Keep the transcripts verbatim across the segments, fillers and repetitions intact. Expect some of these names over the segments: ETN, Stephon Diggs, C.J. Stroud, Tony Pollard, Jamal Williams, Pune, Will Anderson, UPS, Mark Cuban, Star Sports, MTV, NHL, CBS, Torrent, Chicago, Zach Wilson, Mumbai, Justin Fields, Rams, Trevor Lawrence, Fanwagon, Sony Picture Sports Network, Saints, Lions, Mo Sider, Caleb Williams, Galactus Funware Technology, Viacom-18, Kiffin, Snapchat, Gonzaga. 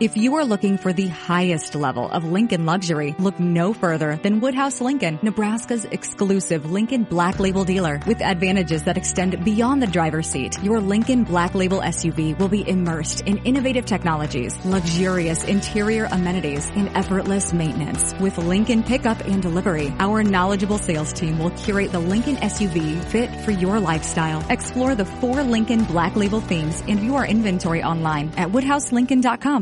If you are looking for the highest level of Lincoln luxury, look no further than Woodhouse Lincoln, Nebraska's exclusive Lincoln Black Label dealer. With advantages that extend beyond the driver's seat, your Lincoln Black Label S U V will be immersed in innovative technologies, luxurious interior amenities, and effortless maintenance. With Lincoln pickup and delivery, our knowledgeable sales team will curate the Lincoln S U V fit for your lifestyle. Explore the four Lincoln Black Label themes and view our inventory online at woodhouse lincoln dot com.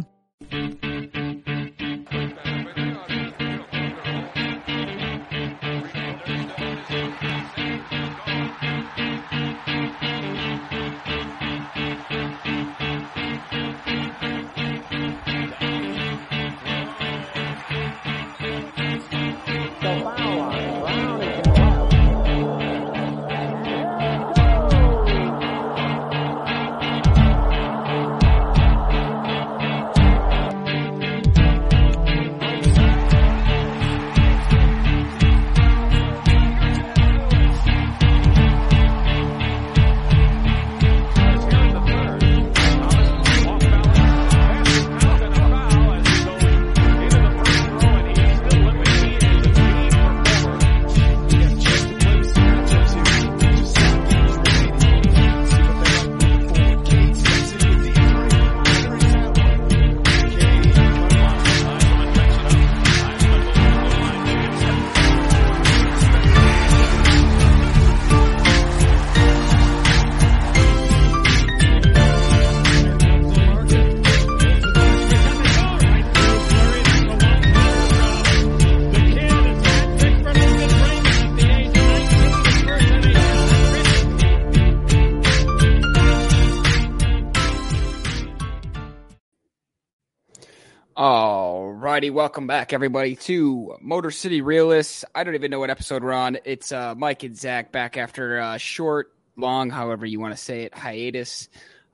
Welcome back, everybody, to Motor City Realists. I don't even know what episode we're on. It's uh, Mike and Zach back after a short, long, however you want to say it, hiatus.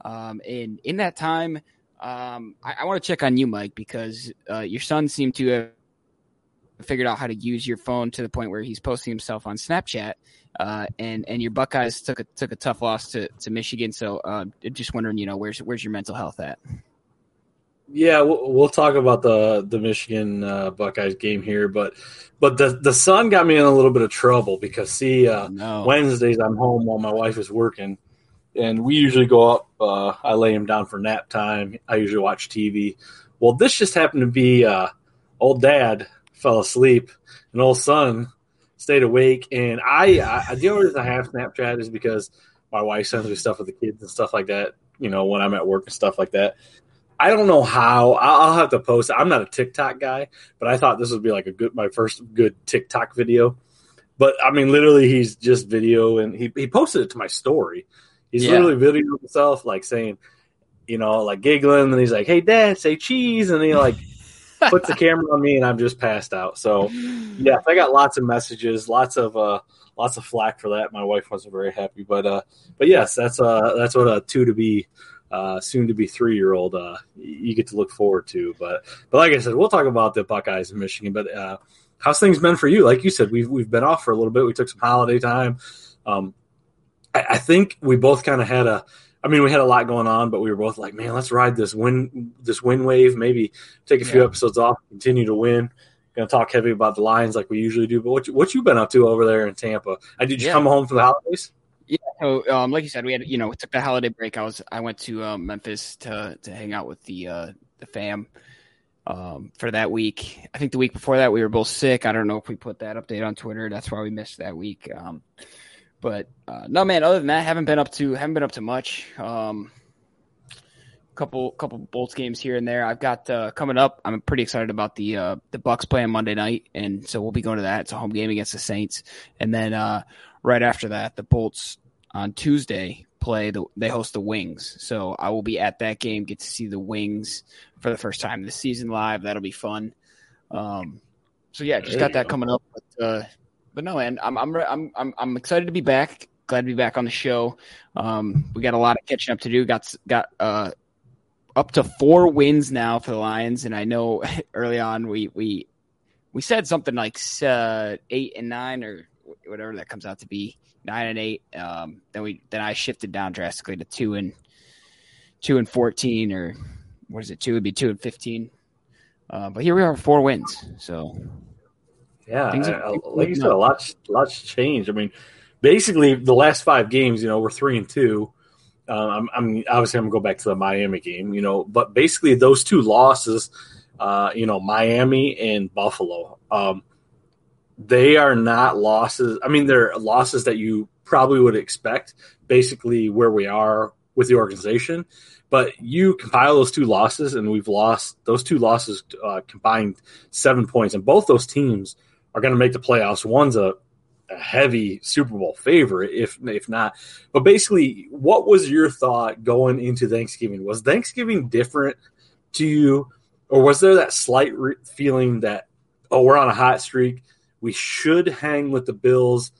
Um, and in that time, um, I, I want to check on you, Mike, because uh, your son seemed to have figured out how to use your phone to the point where he's posting himself on Snapchat. Uh, and and your Buckeyes took a took a tough loss to, to Michigan. So uh, just wondering, you know, where's where's your mental health at? Yeah, we'll, we'll talk about the the Michigan uh, Buckeyes game here, but but the the sun got me in a little bit of trouble because see, uh, no. Wednesdays I'm home while my wife is working, and we usually go up. Uh, I lay him down for nap time. I usually watch T V. Well, this just happened to be uh, old dad fell asleep, and old son stayed awake. And I, I, I the only reason I have Snapchat is because my wife sends me stuff with the kids and stuff like that. You know, when I'm at work and stuff like that. I don't know how. I'll have to post. I'm not a TikTok guy, but I thought this would be like a good, my first good TikTok video. But I mean, literally, he's just video, and he, he posted it to my story. He's yeah. literally videoing himself, like saying, you know, like giggling, and he's like, "Hey, Dad, say cheese," and he like puts the camera on me, and I'm just passed out. So yeah, I got lots of messages, lots of uh, lots of flack for that. My wife wasn't very happy, but uh, but yes, that's uh, that's what a two to be. uh, soon-to-be three-year-old uh, you get to look forward to. But but like I said, we'll talk about the Buckeyes in Michigan. But uh, how's things been for you? Like you said, we've we've been off for a little bit. We took some holiday time. Um, I, I think we both kind of had a – I mean, we had a lot going on, but we were both like, man, let's ride this win this win wave, maybe take a few yeah. episodes off, continue to win. Going to talk heavy about the Lions like we usually do. But what you, what you been up to over there in Tampa? I Did you yeah. come home for the holidays? Yeah, so um, like you said, we had you know took the holiday break. I was I went to um, Memphis to to hang out with the uh, the fam um, for that week. I think the week before that we were both sick. I don't know if we put that update on Twitter. That's why we missed that week. Um, but uh, no, man. Other than that, haven't been up to haven't been up to much. Um, couple couple Bolts games here and there. I've got uh, coming up. I'm pretty excited about the uh, the Bucks playing Monday night, and so we'll be going to that. It's a home game against the Saints, and then uh, right after that, the Bolts. On Tuesday, play the, they host the Wings. So I will be at that game, get to see the Wings for the first time this season live. That'll be fun. Um, so yeah, just there got that go. coming up. But, uh, but no, and I'm I'm I'm I'm I'm excited to be back. Glad to be back on the show. Um, we got a lot of catching up to do. Got got uh, up to four wins now for the Lions, and I know early on we we we said something like uh, eight and nine or whatever that comes out to be. Nine and eight. Um, then we then I shifted down drastically to two and two and fourteen, or what is it? Two would be two and fifteen. Uh, but here we are, four wins. So yeah, things are, I, like you said, a lot, lots changed. I mean, basically the last five games, you know, we're three and two. Uh, I'm, I'm obviously I'm gonna go back to the Miami game, you know, but basically those two losses, uh, you know, Miami and Buffalo. Um, They are not losses. I mean, they're losses that you probably would expect, basically where we are with the organization. But you compile those two losses, and we've lost those two losses uh, combined seven points. And both those teams are going to make the playoffs. One's a, a heavy Super Bowl favorite, if if not. But basically, what was your thought going into Thanksgiving? Was Thanksgiving different to you, or was there that slight re- feeling that, oh, we're on a hot streak? We should hang with the Bills,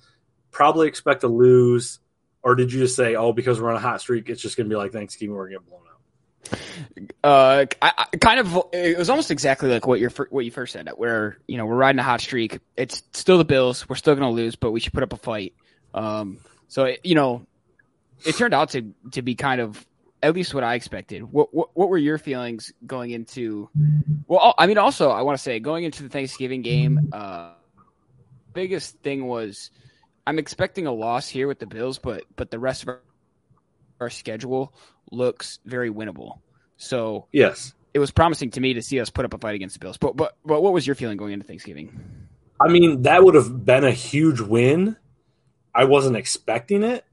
probably expect to lose, or did you just say, oh, because we're on a hot streak, it's just going to be like Thanksgiving, we're going to get blown out? Uh, I, I kind of – it was almost exactly like what, you're, what you first said, where, you know, we're riding a hot streak. It's still the Bills. We're still going to lose, but we should put up a fight. Um, so, it, you know, it turned out to, to be kind of at least what I expected. What, what, what were your feelings going into – well, I mean, also I want to say going into the Thanksgiving game uh, – biggest thing was I'm expecting a loss here with the Bills, but but the rest of our, our schedule looks very winnable. So yes, it was promising to me to see us put up a fight against the Bills. But but but what was your feeling going into Thanksgiving? I mean, that would have been a huge win. I wasn't expecting it.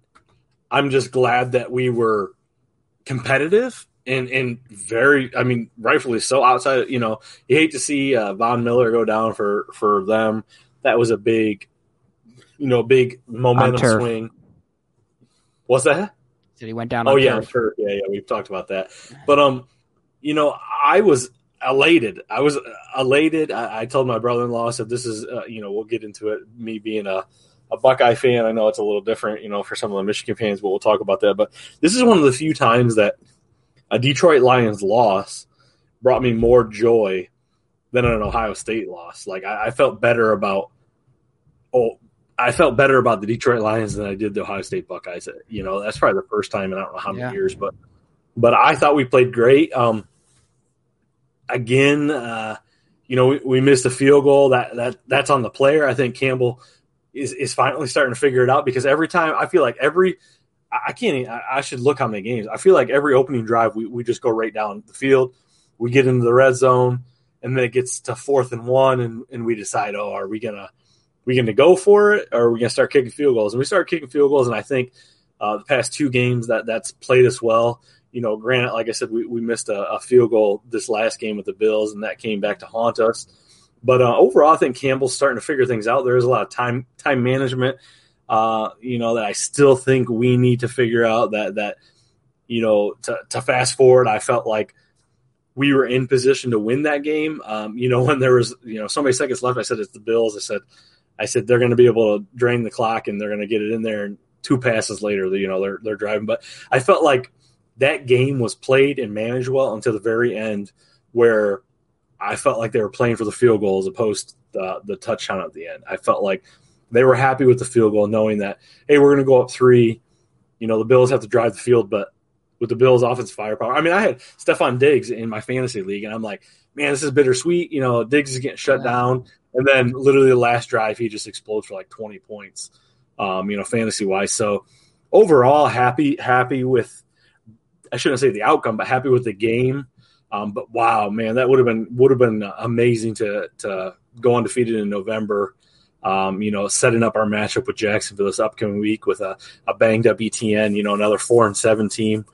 I'm just glad that we were competitive and and very, I mean, rightfully so. Outside, you know, you hate to see uh, Von Miller go down for for them. That was a big, you know, big momentum swing. What's that? So he went down. On oh yeah, turf. yeah, yeah. We've talked about that, but um, you know, I was elated. I was elated. I, I told my brother-in-law, I said, "This is, uh, you know, we'll get into it." Me being a, a Buckeye fan, I know it's a little different, you know, for some of the Michigan fans, but we'll talk about that. But this is one of the few times that a Detroit Lions loss brought me more joy than an Ohio State loss. Like I, I felt better about. Oh, I felt better about the Detroit Lions than I did the Ohio State Buckeyes. You know, that's probably the first time in I don't know how many yeah. years, but but I thought we played great. Um, again, uh, you know, we, we missed a field goal. That that that's on the player. I think Campbell is is finally starting to figure it out because every time I feel like every I can't I, I should look how many games. I feel like every opening drive we, we just go right down the field. We get into the red zone, and then it gets to fourth and one, and, and we decide, oh, are we gonna we going to go for it, or are we going to start kicking field goals? And we start kicking field goals, and I think uh, the past two games that that's played us well. You know, granted, like I said, we, we missed a, a field goal this last game with the Bills, and that came back to haunt us. But uh, overall, I think Campbell's starting to figure things out. There's a lot of time time management, uh, you know, that I still think we need to figure out that, that you know, to, to fast forward, I felt like we were in position to win that game. Um, you know, when there was, you know, so many seconds left, I said it's the Bills. I said – I said they're going to be able to drain the clock and they're going to get it in there. And two passes later, you know, they're they're driving. But I felt like that game was played and managed well until the very end, where I felt like they were playing for the field goal as opposed to the, the touchdown at the end. I felt like they were happy with the field goal, knowing that, hey, we're going to go up three. You know, the Bills have to drive the field, but with the Bills' offense firepower. I mean, I had Stephon Diggs in my fantasy league, and I'm like, man, this is bittersweet. You know, Diggs is getting shut yeah. down. And then literally the last drive, he just explodes for like twenty points, um, you know, fantasy-wise. So overall, happy, happy with – I shouldn't say the outcome, but happy with the game. Um, but, wow, man, that would have been would have been amazing to to go undefeated in November, um, you know, setting up our matchup with Jacksonville this upcoming week with a, a banged-up E T N, you know, another four and seven team.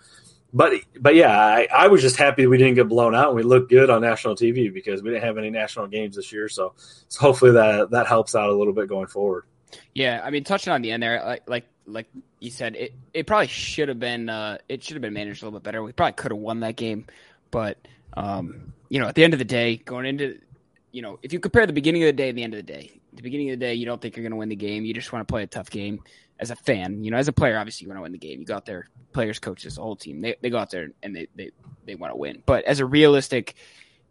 But, but yeah, I, I was just happy we didn't get blown out and we looked good on national T V because we didn't have any national games this year. So, so hopefully that that helps out a little bit going forward. Yeah, I mean, touching on the end there, like like, like you said, it, it probably should have been uh, it should have been managed a little bit better. We probably could have won that game. But, um, you know, at the end of the day, going into, you know, if you compare the beginning of the day and the end of the day, the beginning of the day, you don't think you're going to win the game. You just want to play a tough game as a fan. You know, as a player, obviously, you want to win the game. You go out there, players, coaches, the whole team. They they go out there and they, they, they want to win. But as a realistic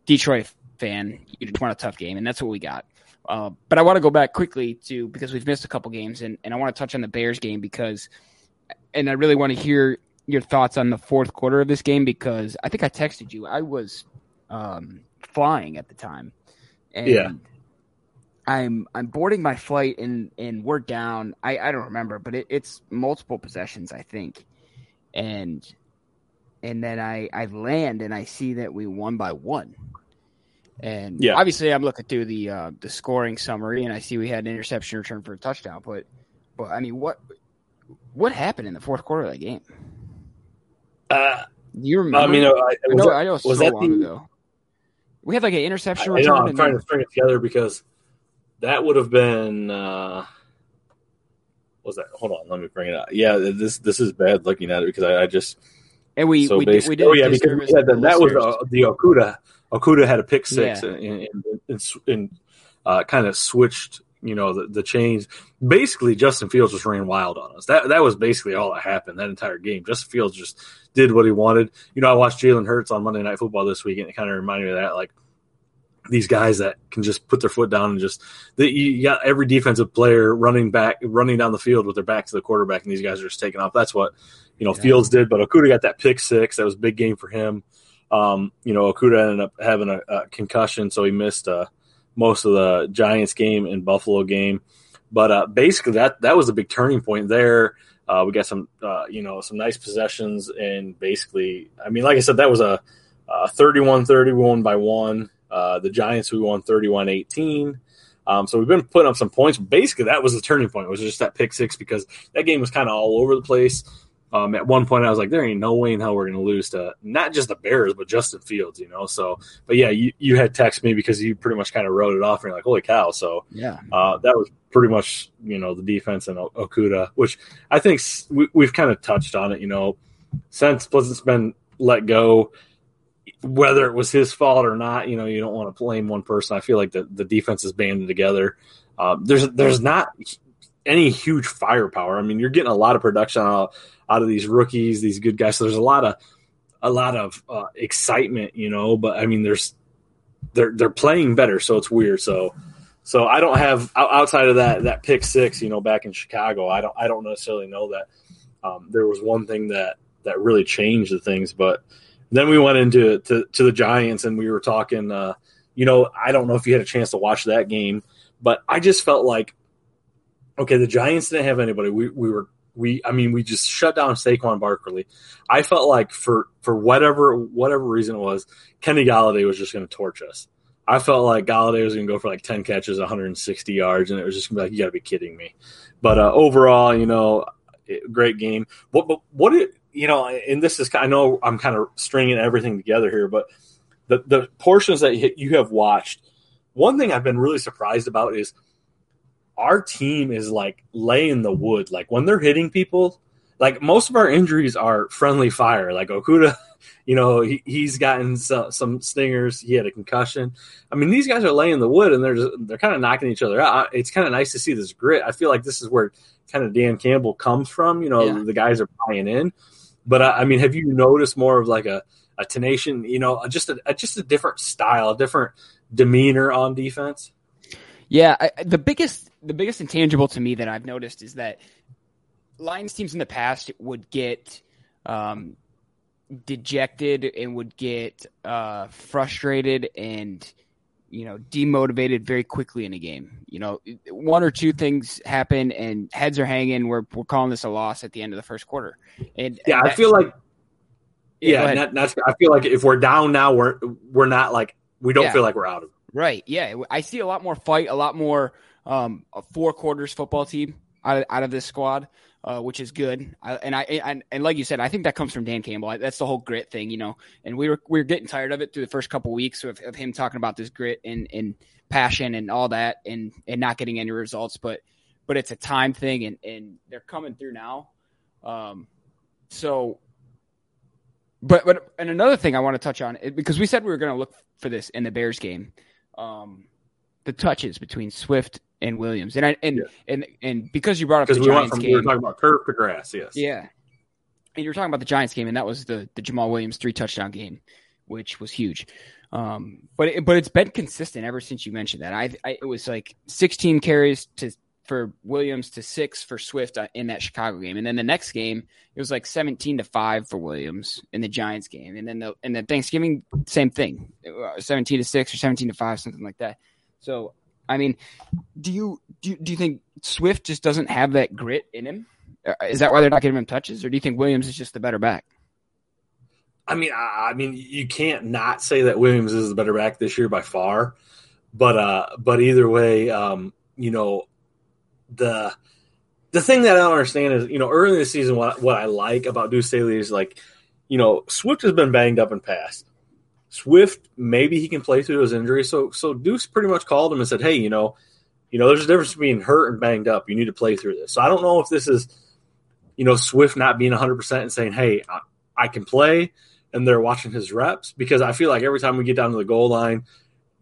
Detroit fan, you just want a tough game, and that's what we got. Uh, but I want to go back quickly to, because we've missed a couple games, and, and I want to touch on the Bears game because, and I really want to hear your thoughts on the fourth quarter of this game, because I think I texted you. I was um, flying at the time, and yeah. I'm I'm boarding my flight, and, and we're down. I, I don't remember, but it, it's multiple possessions, I think, and and then I, I land and I see that we won by one, and yeah. obviously I'm looking through the uh, the scoring summary, and I see we had an interception return for a touchdown. But but I mean, what what happened in the fourth quarter of that game? Uh, you remember? I mean, uh, I, was no, that, I know it was, was so that long the, ago. We had like an interception I, return. I know, I'm trying to string it together because that would have been uh, – what was that? Hold on. Let me bring it up. Yeah, this this is bad looking at it because I, I just – And we, so we, did, we did. Oh, yeah, because we had the, that was uh, the Okuda. Okuda had a pick six yeah. and, and, and, and uh, kind of switched – you know, the, the chains. Basically, Justin Fields just ran wild on us. That that was basically all that happened that entire game. Justin Fields just did what he wanted. You know, I watched Jalen Hurts on Monday Night Football this week, and it kind of reminded me of that, like, these guys that can just put their foot down and just – you got every defensive player running back, running down the field with their back to the quarterback, and these guys are just taking off. That's what, you know, yeah. Fields did. But Okuda got that pick six. That was a big game for him. Um, you know, Okuda ended up having a, a concussion, so he missed a – most of the Giants game and Buffalo game. But uh, basically that that was a big turning point there. Uh, we got some, uh, you know, some nice possessions. And basically, I mean, like I said, that was a uh, thirty-one thirty. We won by one. Uh, the Giants, we won thirty-one eighteen. Um, so we've been putting up some points. Basically, that was the turning point. It was just that pick six because that game was kind of all over the place. Um, at one point, I was like, there ain't no way in hell we're going to lose to not just the Bears, but Justin Fields, you know? So, but yeah, you, you had texted me because you pretty much kind of wrote it off and you're like, holy cow. So, yeah, uh, that was pretty much, you know, the defense and Okuda, which I think we, we've kind of touched on it, you know, since Pleasant's been let go, whether it was his fault or not, you know, you don't want to blame one person. I feel like the, the defense is banded together. Um, there's, there's not any huge firepower. I mean, you're getting a lot of production out out of these rookies, these good guys. So there's a lot of, a lot of uh, excitement, you know, but I mean, there's, they're, they're playing better. So it's weird. So, so I don't have outside of that, that pick six, you know, back in Chicago, I don't, I don't necessarily know that um, there was one thing that, that really changed the things, but then we went into, to, to the Giants and we were talking, uh, you know, I don't know if you had a chance to watch that game, but I just felt like, okay, the Giants didn't have anybody. We, we were, We, I mean, we just shut down Saquon Barkley. I felt like for, for whatever whatever reason it was, Kenny Golladay was just going to torch us. I felt like Golladay was going to go for like ten catches, one hundred sixty yards, and it was just going to be like, you got to be kidding me. But uh, overall, you know, it, great game. What, but what it, you know, and this is, I know I'm kind of stringing everything together here, but the the portions that you have watched, one thing I've been really surprised about is our team is like laying the wood. Like when they're hitting people, like most of our injuries are friendly fire. Like Okuda, you know, he, he's gotten some, some stingers. He had a concussion. I mean, these guys are laying the wood and they're just, they're kind of knocking each other out. It's kind of nice to see this grit. I feel like this is where kind of Dan Campbell comes from. You know, yeah. The guys are buying in. But I, I mean, have you noticed more of like a, a tenacious, you know, just a, a just a different style, a different demeanor on defense? Yeah, I, the biggest the biggest intangible to me that I've noticed is that Lions teams in the past would get um, dejected and would get uh, frustrated and, you know, demotivated very quickly in a game. You know, one or two things happen and heads are hanging. We're we're calling this a loss at the end of the first quarter. And yeah, and that, I feel like yeah, yeah and that, I feel like if we're down now, we're we're not like we don't yeah. feel like we're out of it. Right. Yeah, I see a lot more fight, a lot more um, a four quarters football team out of, out of this squad, uh, which is good. I, and I and, and like you said, I think that comes from Dan Campbell. I, that's the whole grit thing, you know. And we were we were getting tired of it through the first couple of weeks of, of him talking about this grit and, and passion and all that, and, and not getting any results. But but it's a time thing, and, and they're coming through now. Um, so, but but and another thing I want to touch on, because we said we were going to look for this in the Bears game. Um, the touches between Swift and Williams, and I, and, yeah. and and because you brought up the we Giants from, game, we were talking about curve to grass, yes, yeah. And you were talking about the Giants game, and that was the, the Jamal Williams three touchdown game, which was huge. Um, but it, but it's been consistent ever since you mentioned that. I, I it was like sixteen carries to for Williams to six for Swift in that Chicago game, and then the next game it was like seventeen to five for Williams in the Giants game, and then the and the Thanksgiving same thing, seventeen to six or seventeen to five, something like that. So, I mean, do you do do you think Swift just doesn't have that grit in him? Is that why they're not giving him touches, or do you think Williams is just the better back? I mean, I, I mean, you can't not say that Williams is the better back this year by far, but uh, but either way, um, you know, the the thing that I don't understand is, you know, early in the season, what what I like about Deuce Staley is like, you know, Swift has been banged up and passed. Swift, maybe he can play through those injuries. So, so Deuce pretty much called him and said, "Hey, you know, you know, there's a difference between hurt and banged up. You need to play through this." So, I don't know if this is, you know, Swift not being one hundred percent and saying, "Hey, I, I can play," and they're watching his reps, because I feel like every time we get down to the goal line,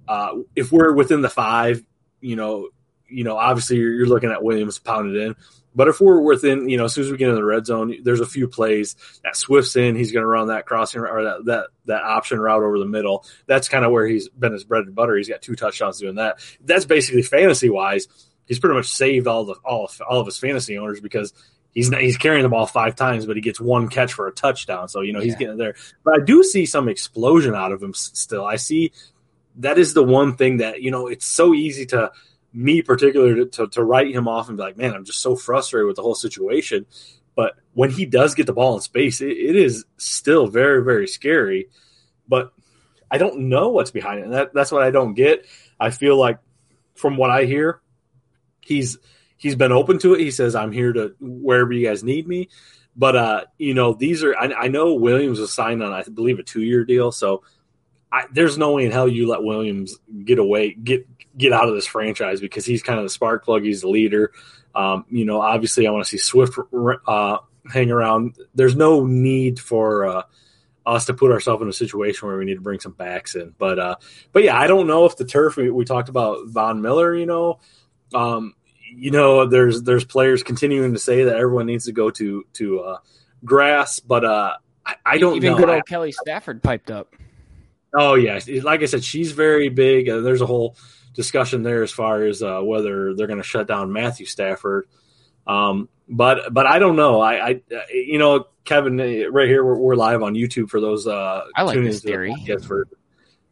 uh, if we're within the five, you know, you know, obviously you're, you're looking at Williams pounded in, but if we're within, you know, as soon as we get in the red zone, there's a few plays that Swift's in. He's going to run that crossing or that, that, that option route over the middle. That's kind of where he's been his bread and butter. He's got two touchdowns doing that. That's basically fantasy wise. He's pretty much saved all the, all of, all of his fantasy owners, because he's not, he's carrying the ball five times, but he gets one catch for a touchdown. So, you know, he's yeah. getting there, but I do see some explosion out of him still. I see that is the one thing that, you know, it's so easy to, me particularly, to, to, to write him off and be like, man, I'm just so frustrated with the whole situation. But when he does get the ball in space, it, it is still very, very scary. But I don't know what's behind it, and that, that's what I don't get. I feel like, from what I hear, he's he's been open to it. He says, I'm here to wherever you guys need me. But, uh, you know, these are – I know Williams was signed on, I believe, a two-year deal. So I, there's no way in hell you let Williams get away, get – get out of this franchise, because he's kind of the spark plug. He's the leader. Um, you know, obviously I want to see Swift uh, hang around. There's no need for uh, us to put ourselves in a situation where we need to bring some backs in. But, uh, but yeah, I don't know if the turf, we, we talked about Von Miller, you know, um, you know, there's, there's players continuing to say that everyone needs to go to, to uh, grass, but uh, I, I don't Even know. Even good old I, Kelly Stafford piped up. Oh yeah. Like I said, she's very big. Uh, there's a whole discussion there as far as uh, whether they're going to shut down Matthew Stafford. Um, but but I don't know. I, I you know, Kevin, right here, we're, we're live on YouTube for those. Uh, I like this theory. The for,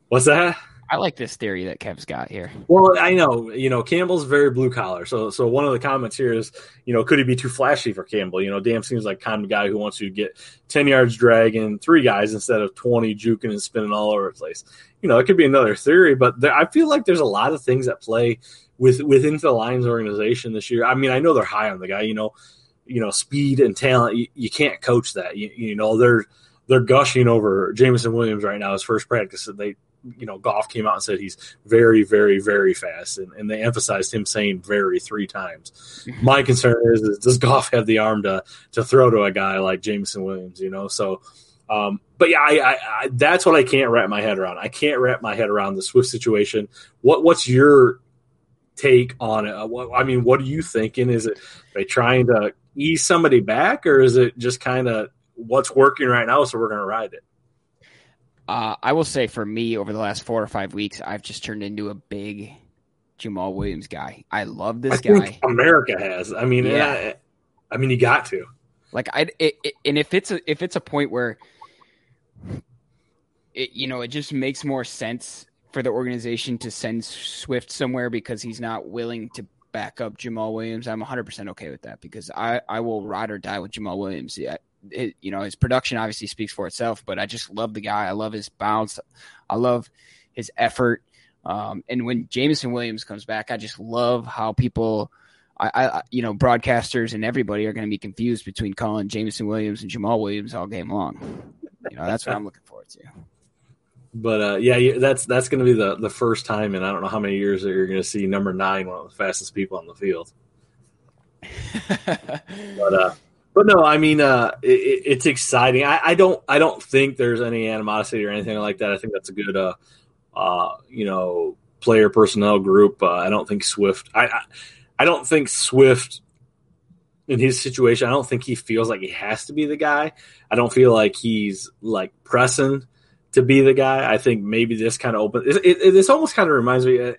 what's that? I like this theory that Kev's got here. Well, I know, you know, Campbell's very blue collar. So so one of the comments here is, you know, could he be too flashy for Campbell? You know, damn seems like kind of guy who wants to get ten yards dragging three guys instead of twenty juking and spinning all over the place. You know, it could be another theory, but there, I feel like there's a lot of things that play with within the Lions organization this year. I mean, I know they're high on the guy, you know, you know, speed and talent. You, you can't coach that. You, you know, they're, they're gushing over Jameson Williams right now, his first practice that they, you know, Goff came out and said he's very, very, very fast, and, and they emphasized him saying "very" three times. My concern is, is, does Goff have the arm to to throw to a guy like Jameson Williams? You know, so. Um, but yeah, I, I, I, that's what I can't wrap my head around. I can't wrap my head around the Swift situation. What What's your take on it? What, I mean, what are you thinking? Is it, are they trying to ease somebody back, or is it just kind of what's working right now, so we're going to ride it. Uh, I will say for me, over the last four or five weeks, I've just turned into a big Jamal Williams guy. I love this I guy. Think America has. I mean, yeah. I, I mean, you got to. Like I, it, it, and if it's a, if it's a point where, it, you know, it just makes more sense for the organization to send Swift somewhere because he's not willing to back up Jamal Williams, I'm one hundred percent okay with that because I, I will ride or die with Jamal Williams. Yeah. It, you know, his production obviously speaks for itself, but I just love the guy. I love his bounce. I love his effort. Um, and when Jameson Williams comes back, I just love how people, I, I you know, broadcasters and everybody are going to be confused between calling Jameson Williams and Jamal Williams all game long. You know, that's what I'm looking forward to. But, uh, yeah, that's that's going to be the, the first time in I don't know how many years that you're going to see number nine, one of the fastest people on the field. but, uh, But no, I mean, uh, it, it's exciting. I, I don't, I don't think there's any animosity or anything like that. I think that's a good, uh, uh, you know, player personnel group. Uh, I don't think Swift. I, I, I don't think Swift in his situation. I don't think he feels like he has to be the guy. I don't feel like he's like pressing to be the guy. I think maybe this kind of open. It, it, it, this almost kind of reminds me. Uh,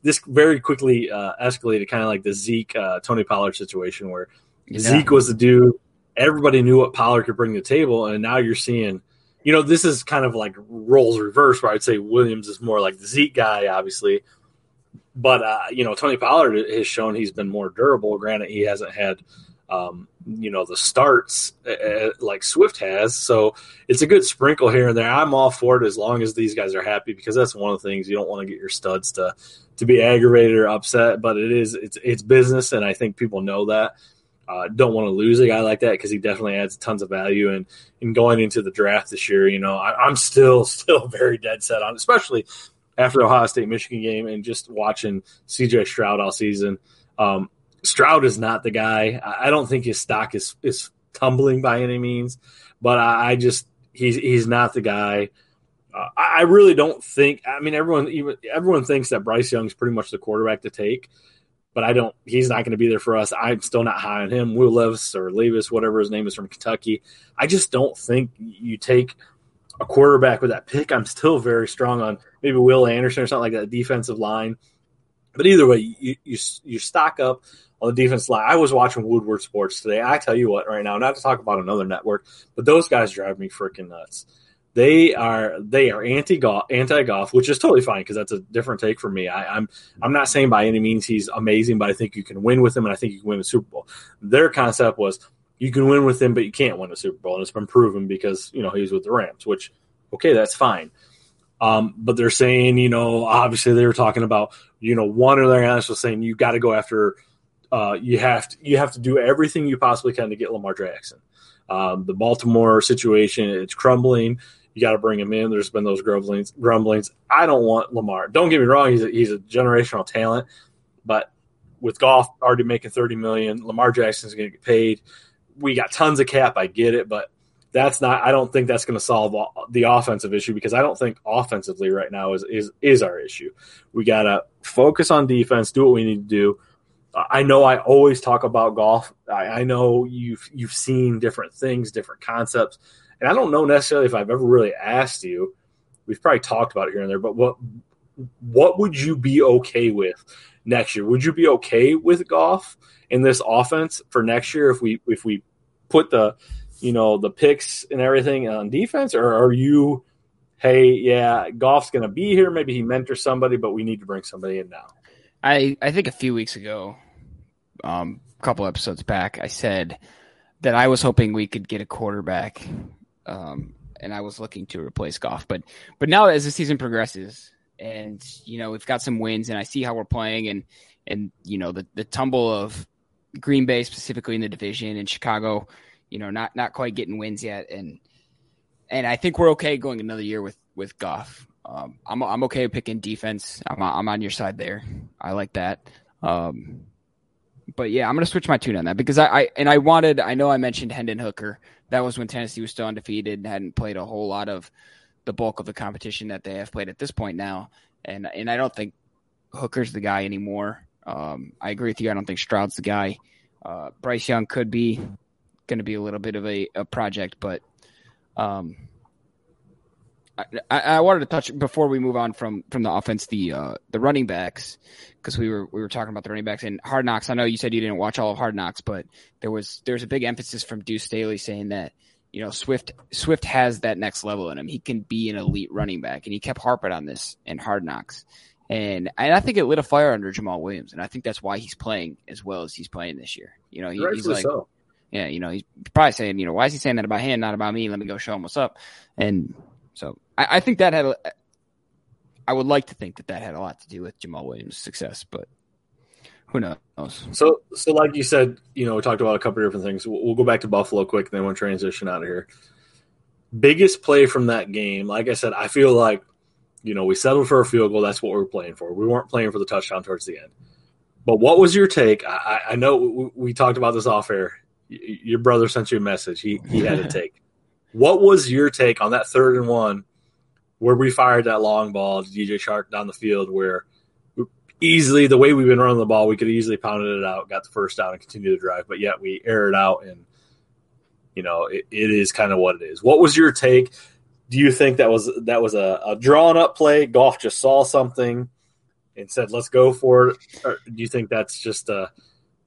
this very quickly uh, escalated, kind of like the Zeke uh, Tony Pollard situation where. You know. Zeke was the dude. Everybody knew what Pollard could bring to the table, and now you're seeing, you know, this is kind of like roles reverse, where I'd say Williams is more like the Zeke guy, obviously. But, uh, you know, Tony Pollard has shown he's been more durable. Granted, he hasn't had, um, you know, the starts uh, like Swift has. So it's a good sprinkle here and there. I'm all for it as long as these guys are happy, because that's one of the things you don't want to get your studs to to be aggravated or upset. But it is it's it's business, and I think people know that. Uh, don't want to lose a guy like that because he definitely adds tons of value. And, and going into the draft this year, you know, I, I'm still still very dead set on, especially after the Ohio State-Michigan game and just watching C J. Stroud all season. Um, Stroud is not the guy. I, I don't think his stock is is tumbling by any means, but I, I just he's he's not the guy. Uh, I, I really don't think. I mean, everyone even everyone thinks that Bryce Young is pretty much the quarterback to take. But I don't. He's not going to be there for us. I'm still not high on him. Will Levis or Levis, whatever his name is, from Kentucky. I just don't think you take a quarterback with that pick. I'm still very strong on maybe Will Anderson or something like that, defensive line. But either way, you you, you stock up on the defense line. I was watching Woodward Sports today. I tell you what, right now, not to talk about another network, but those guys drive me freaking nuts. They are they are anti-Goff, anti-Goff, which is totally fine because that's a different take for me. I, I'm I'm not saying by any means he's amazing, but I think you can win with him, and I think you can win the Super Bowl. Their concept was you can win with him, but you can't win the Super Bowl, and it's been proven because you know he's with the Rams. Which, okay, that's fine. Um, but they're saying, you know, obviously they were talking about, you know, one or their analyst was saying you got to go after, uh, you have to you have to do everything you possibly can to get Lamar Jackson. Um, the Baltimore situation, it's crumbling. You got to bring him in. There's been those grumblings. grumblings. I don't want Lamar. Don't get me wrong. He's a, he's a generational talent. But with Goff already making thirty million dollars, Lamar Jackson's going to get paid. We got tons of cap. I get it. But that's not – I don't think that's going to solve all, the offensive issue because I don't think offensively right now is, is, is our issue. We got to focus on defense, do what we need to do. I know I always talk about Goff. I, I know you've, you've seen different things, different concepts. And I don't know necessarily if I've ever really asked you. We've probably talked about it here and there, but what what would you be okay with next year? Would you be okay with Goff in this offense for next year if we if we put the you know the picks and everything on defense? Or are you, hey, yeah, Goff's going to be here. Maybe he mentors somebody, but we need to bring somebody in now. I, I think a few weeks ago, um, a couple episodes back, I said that I was hoping we could get a quarterback. Um, and I was looking to replace Goff, but, but now as the season progresses and, you know, we've got some wins and I see how we're playing and, and, you know, the, the tumble of Green Bay specifically in the division and Chicago, you know, not, not quite getting wins yet. And, and I think we're okay going another year with, with Goff. Um, I'm, I'm okay picking defense. I'm, I'm on your side there. I like that. Um, But, yeah, I'm going to switch my tune on that because I, I – and I wanted – I know I mentioned Hendon Hooker. That was when Tennessee was still undefeated and hadn't played a whole lot of the bulk of the competition that they have played at this point now. And and I don't think Hooker's the guy anymore. Um, I agree with you. I don't think Stroud's the guy. Uh, Bryce Young could be. going to be a little bit of a, a project, but um, I, I, I wanted to touch before we move on from, from the offense, the uh, the running backs, because we were we were talking about the running backs and Hard Knocks. I know you said you didn't watch all of Hard Knocks, but there was there was a big emphasis from Deuce Staley saying that, you know, Swift Swift has that next level in him. He can be an elite running back, and he kept harping on this in Hard Knocks. And, and I think it lit a fire under Jamal Williams, and I think that's why he's playing as well as he's playing this year. You know, he, he's like, so. yeah, you know, he's probably saying, you know, why is he saying that about him, not about me? Let me go show him what's up. And so I, I think that had, a, I would like to think that that had a lot to do with Jamal Williams' success, but who knows? So, so like you said, you know, we talked about a couple of different things. We'll, we'll go back to Buffalo quick, and then we'll transition out of here. Biggest play from that game, like I said, I feel like, you know, we settled for a field goal. That's what we were playing for. We weren't playing for the touchdown towards the end. But what was your take? I, I know we, we talked about this off air. Your brother sent you a message. He he had a take. What was your take on that third and one where we fired that long ball to D J Shark down the field where easily, the way we've been running the ball, we could easily pounded it out, got the first down, and continue the drive. But yet we air it out, and, you know, it, it is kind of what it is. What was your take? Do you think that was that was a, a drawn-up play? Goff just saw something and said, let's go for it? Or do you think that's just uh,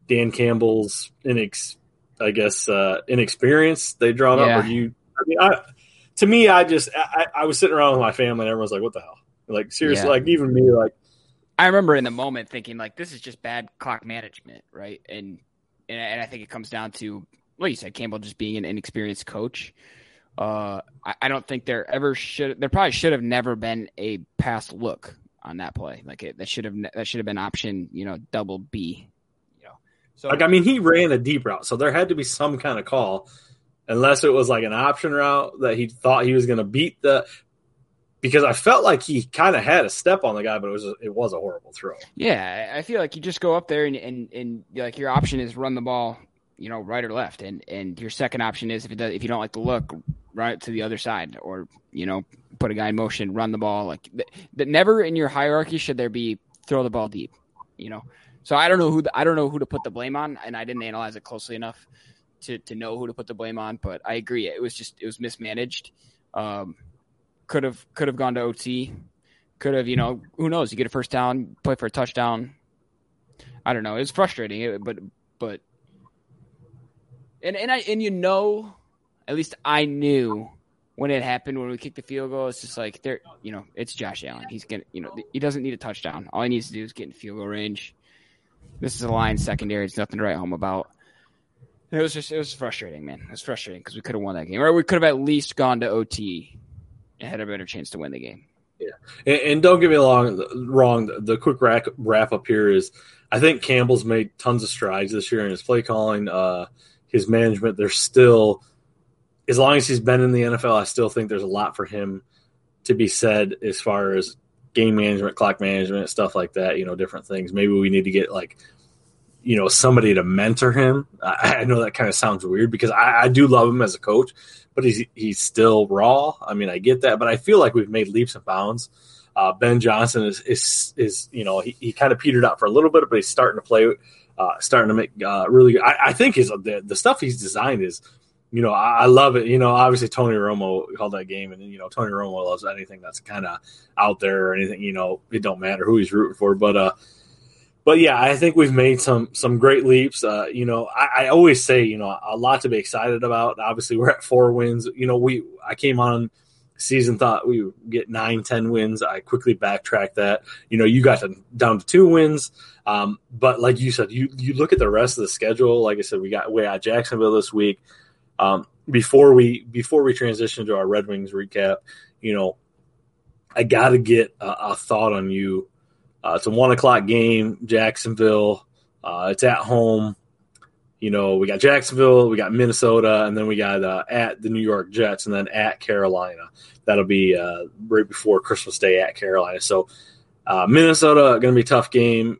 Dan Campbell's, inex- I guess, uh, inexperience they drawn yeah. up? Or do you, I mean, I, to me, I just I, – I was sitting around with my family, and everyone's like, what the hell? Like, seriously, yeah. like, even me, like – I remember in the moment thinking, like, this is just bad clock management, right? And, and, and I think it comes down to, well, you said Campbell just being an inexperienced coach. Uh, I, I don't think there ever should. There probably should have never been a pass look on that play. Like it, that should have that should have been option, you know, double B. You know, so like I mean, he ran a deep route, so there had to be some kind of call, unless it was like an option route that he thought he was going to beat the. Because I felt like he kind of had a step on the guy, but it was a, it was a horrible throw. Yeah, I feel like you just go up there and and, and like your option is run the ball, you know, right or left, and and your second option is if it does, if you don't like the look, right to the other side, or you know, put a guy in motion, run the ball. Like that, th- never in your hierarchy should there be throw the ball deep, you know. So I don't know who the, I don't know who to put the blame on, and I didn't analyze it closely enough to to know who to put the blame on. But I agree, it was just it was mismanaged. Um, could have could have gone to O T, could have you know who knows? You get a first down, play for a touchdown. I don't know. It was frustrating, it, but but. And and I and you know, at least I knew when it happened when we kicked the field goal. It's just like there, you know, it's Josh Allen. He's gonna, you know, he doesn't need a touchdown. All he needs to do is get in field goal range. This is a Lions secondary. It's nothing to write home about. And it was just, it was frustrating, man. It was frustrating because we could have won that game, or we could have at least gone to O T and had a better chance to win the game. Yeah, and, and don't get me wrong. Wrong. The quick wrap wrap up here is, I think Campbell's made tons of strides this year in his play calling. Uh, His management, there's still, as long as he's been in the N F L, I still think there's a lot for him to be said as far as game management, clock management, stuff like that, you know, different things. Maybe we need to get, like, you know, somebody to mentor him. I, I know that kind of sounds weird because I, I do love him as a coach, but he's he's still raw. I mean, I get that, but I feel like we've made leaps and bounds. Uh, Ben Johnson is, is, is you know, he, he kind of petered out for a little bit, but he's starting to play – Uh, starting to make uh, really good. I, I think his, the, the stuff he's designed is, you know, I, I love it. You know, obviously Tony Romo called that game, and, you know, Tony Romo loves anything that's kind of out there or anything, you know, it don't matter who he's rooting for. But, uh, but yeah, I think we've made some some great leaps. Uh, you know, I, I always say, you know, a lot to be excited about. Obviously, we're at four wins. You know, we I came on season thought we would get nine, ten wins. I quickly backtracked that. You know, you got to, down to two wins. Um, but like you said, you, you look at the rest of the schedule. Like I said, we got way out Jacksonville this week. Um, before we before we transition to our Red Wings recap, you know, I got to get a, a thought on you. Uh, it's a one o'clock game, Jacksonville. Uh, it's at home. You know, we got Jacksonville, we got Minnesota, and then we got uh, at the New York Jets, and then at Carolina. That'll be uh, right before Christmas Day at Carolina. So uh, Minnesota going to be a tough game.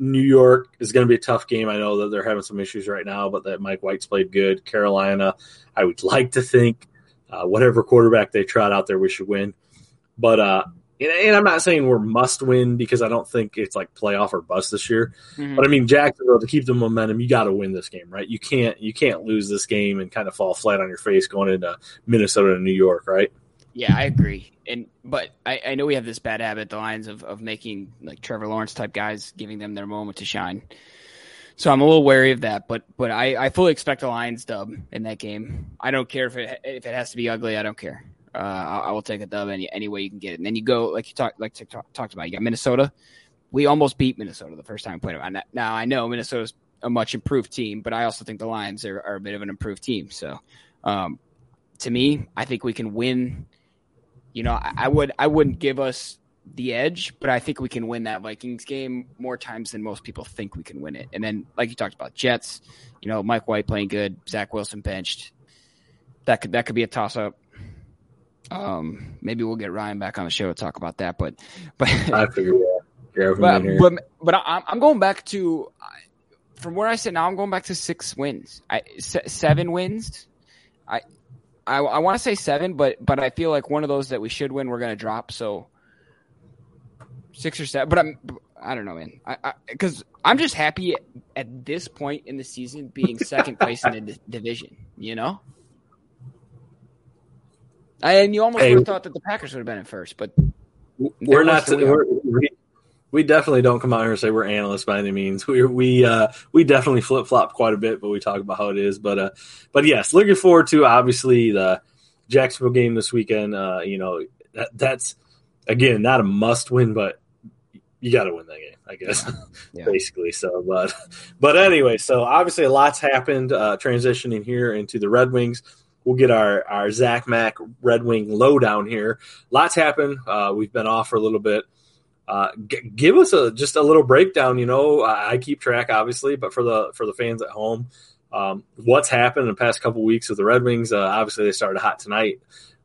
New York is going to be a tough game. I know that they're having some issues right now, but that Mike White's played good. Carolina, I would like to think uh, whatever quarterback they trot out there, we should win. But uh, and, and I'm not saying we're must win because I don't think it's like playoff or bust this year. Mm-hmm. But I mean, Jacksonville, to keep the momentum, you got to win this game, right? You can't you can't lose this game and kind of fall flat on your face going into Minnesota and New York, right? Yeah, I agree. And but I, I know we have this bad habit, the Lions, of, of making like Trevor Lawrence type guys, giving them their moment to shine. So I'm a little wary of that, but but I, I fully expect a Lions dub in that game. I don't care if it if it has to be ugly. I don't care. Uh, I, I will take a dub any any way you can get it. And then you go like you talk like TikTok talked about. You got Minnesota. We almost beat Minnesota the first time we played them. Now I know Minnesota's a much improved team, but I also think the Lions are, are a bit of an improved team. So um, to me, I think we can win. You know, I, I would I wouldn't give us the edge, but I think we can win that Vikings game more times than most people think we can win it. And then, like you talked about, Jets. You know, Mike White playing good, Zach Wilson benched. That could that could be a toss up. Um, maybe we'll get Ryan back on the show to talk about that. But but I figure yeah, but, but but I'm I'm going back to from where I sit now. I'm going back to six wins. I seven wins. I. I, I want to say seven, but but I feel like one of those that we should win, we're going to drop. So six or seven. But I'm I don't know, man. I because I, I'm just happy at, at this point in the season being second place in the d- division. You know, I, and you almost hey, would have thought that the Packers would have been in first, but we're not. To, we, we're, we, we definitely don't come out here and say we're analysts by any means. We we uh, we definitely flip flop quite a bit, but we talk about how it is. But uh, but yes, looking forward to obviously the Jacksonville game this weekend. Uh, you know that, that's again not a must win, but you got to win that game, I guess, yeah. Yeah. basically. So, but but anyway, so obviously a lot's happened. Uh, transitioning here into the Red Wings. We'll get our, our Zach Mac Red Wing lowdown here. Lots happened. Uh, we've been off for a little bit. Uh, g- give us a, just a little breakdown, you know, I, I keep track obviously, but for the, for the fans at home, um, what's happened in the past couple weeks with the Red Wings. Uh, obviously they started hot tonight.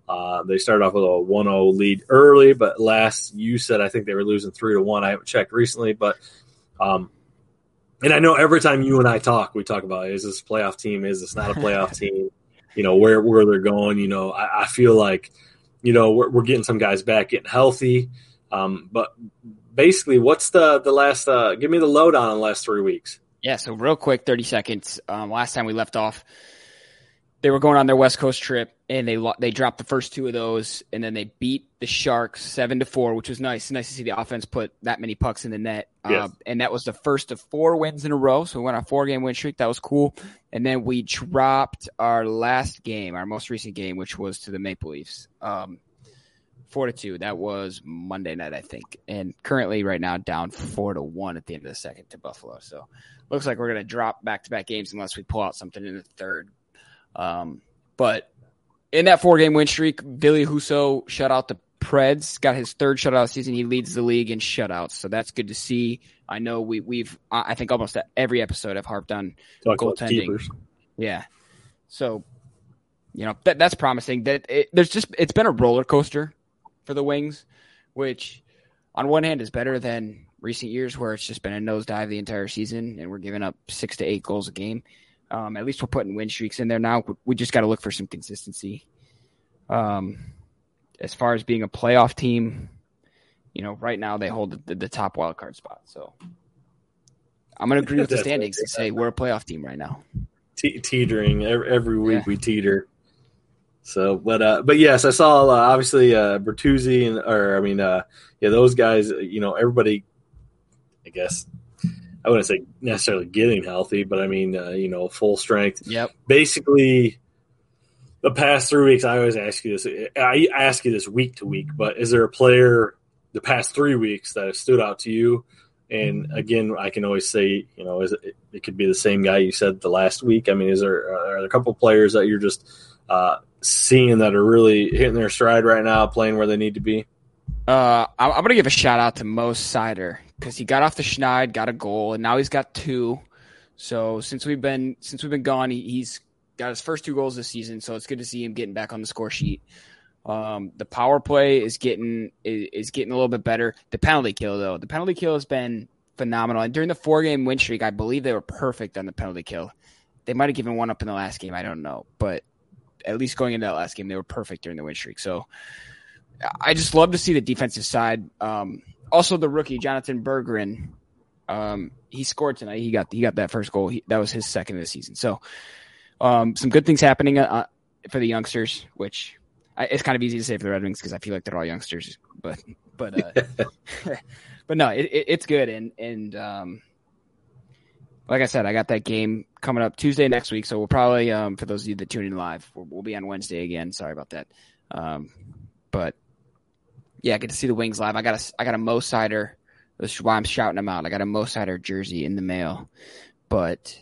Uh, they started off with a one oh lead early, but last you said, I think they were losing three to one. I haven't checked recently, but, um, and I know every time you and I talk, we talk about, is this a playoff team? Is this not a playoff team? You know, where, where they're going, you know, I, I feel like, you know, we're, we're getting some guys back, getting healthy. Um, but basically, what's the the last? Uh, give me the lowdown on the last three weeks. Yeah, so real quick, thirty seconds. Um, last time we left off, they were going on their West Coast trip, and they they dropped the first two of those, and then they beat the Sharks seven to four, which was nice. Nice to see the offense put that many pucks in the net. Yes. Um, and that was the first of four wins in a row. So we went on a four game win streak. That was cool. And then we dropped our last game, our most recent game, which was to the Maple Leafs. Um, Four to two. That was Monday night, I think. And currently, right now, down four to one at the end of the second to Buffalo. So, looks like we're going to drop back-to-back games unless we pull out something in the third. Um, but in that four-game win streak, Billy Husso shut out the Preds. Got his third shutout of the season. He leads the league in shutouts, so that's good to see. I know we we've I think almost every episode I've harped on Talk goaltending. Yeah. So, you know that that's promising. That it, there's just it's been a roller coaster for the Wings, which on one hand is better than recent years where it's just been a nosedive the entire season and we're giving up six to eight goals a game. Um, at least we're putting win streaks in there now. We just got to look for some consistency. Um, as far as being a playoff team, you know, right now they hold the, the top wild card spot. So I'm going to agree with the standings and say we're a playoff team right now. Te- teetering every, every week yeah. we teeter. So, but uh, but yes, I saw uh, obviously uh, Bertuzzi and or I mean, uh, yeah, those guys. You know, everybody. I guess I wouldn't say necessarily getting healthy, but I mean, uh, you know, full strength. Yep. Basically, the past three weeks, I always ask you this. I ask you this week to week, but is there a player the past three weeks that have stood out to you? And again, I can always say, you know, is it, it could be the same guy you said the last week. I mean, is there are there a couple of players that you're just uh, seeing that are really hitting their stride right now, playing where they need to be? Uh, I'm going to give a shout out to Mo Sider because he got off the schneid, got a goal, and now he's got two. So since we've been since we've been gone, he, he's got his first two goals this season. So it's good to see him getting back on the score sheet. Um, the power play is getting is, is getting a little bit better. The penalty kill though, the penalty kill has been phenomenal. And during the four game win streak, I believe they were perfect on the penalty kill. They might have given one up in the last game, I don't know, but at least going into that last game, they were perfect during the win streak. So I just love to see the defensive side. Um, also, the rookie Jonathan Berggren, um, he scored tonight. He got he got that first goal. He, that was his second of the season. So, um, some good things happening uh, for the youngsters, which I, it's kind of easy to say for the Red Wings because I feel like they're all youngsters. But but uh, but no, it, it, it's good. And and um, like I said, I got that game coming up Tuesday next week. So we'll probably um, for those of you that tune in live, we'll, we'll be on Wednesday again. Sorry about that. Um, but yeah, I get to see the Wings live. I got a, I got a Mo Sider. That's why I'm shouting them out. I got a Mo Sider jersey in the mail, but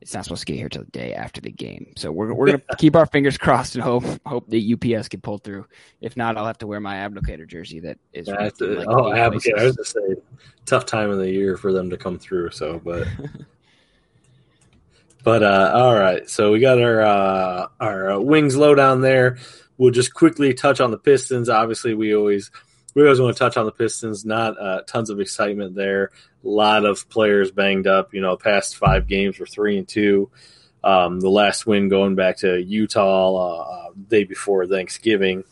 it's not supposed to get here till the day after the game. So we're we're gonna keep our fingers crossed and hope hope that U P S can pull through. If not, I'll have to wear my Abdicator jersey. That is yeah, right to, like oh, Abdicator. I was gonna say tough time of the year for them to come through. So, but but uh, all right. So we got our uh, our uh, Wings lowdown there. We'll just quickly touch on the Pistons. Obviously, we always we always want to touch on the Pistons. Not uh, tons of excitement there. A lot of players banged up. You know, past five games were three and two. Um, the last win going back to Utah uh, day before Thanksgiving.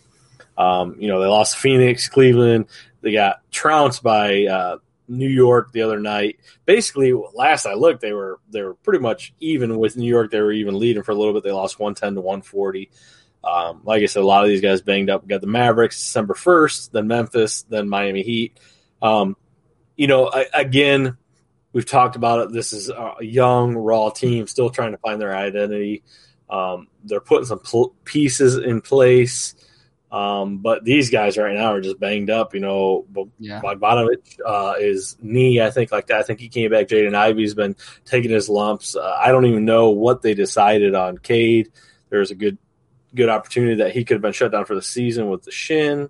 Um, you know, they lost Phoenix, Cleveland. They got trounced by uh, New York the other night. Basically, last I looked, they were they were pretty much even with New York. They were even leading for a little bit. They lost one ten to one forty. Um, like I said, a lot of these guys banged up. We got the Mavericks December first, then Memphis, then Miami Heat. Um, you know, I, again, we've talked about it. This is a young, raw team still trying to find their identity. Um, they're putting some pl- pieces in place. Um, but these guys right now are just banged up. You know, yeah. Bogdanović uh, is knee, I think, like that. I think he came back. Jaden Ivey's been taking his lumps. Uh, I don't even know what they decided on Cade. There's a good – good opportunity that he could have been shut down for the season with the shin.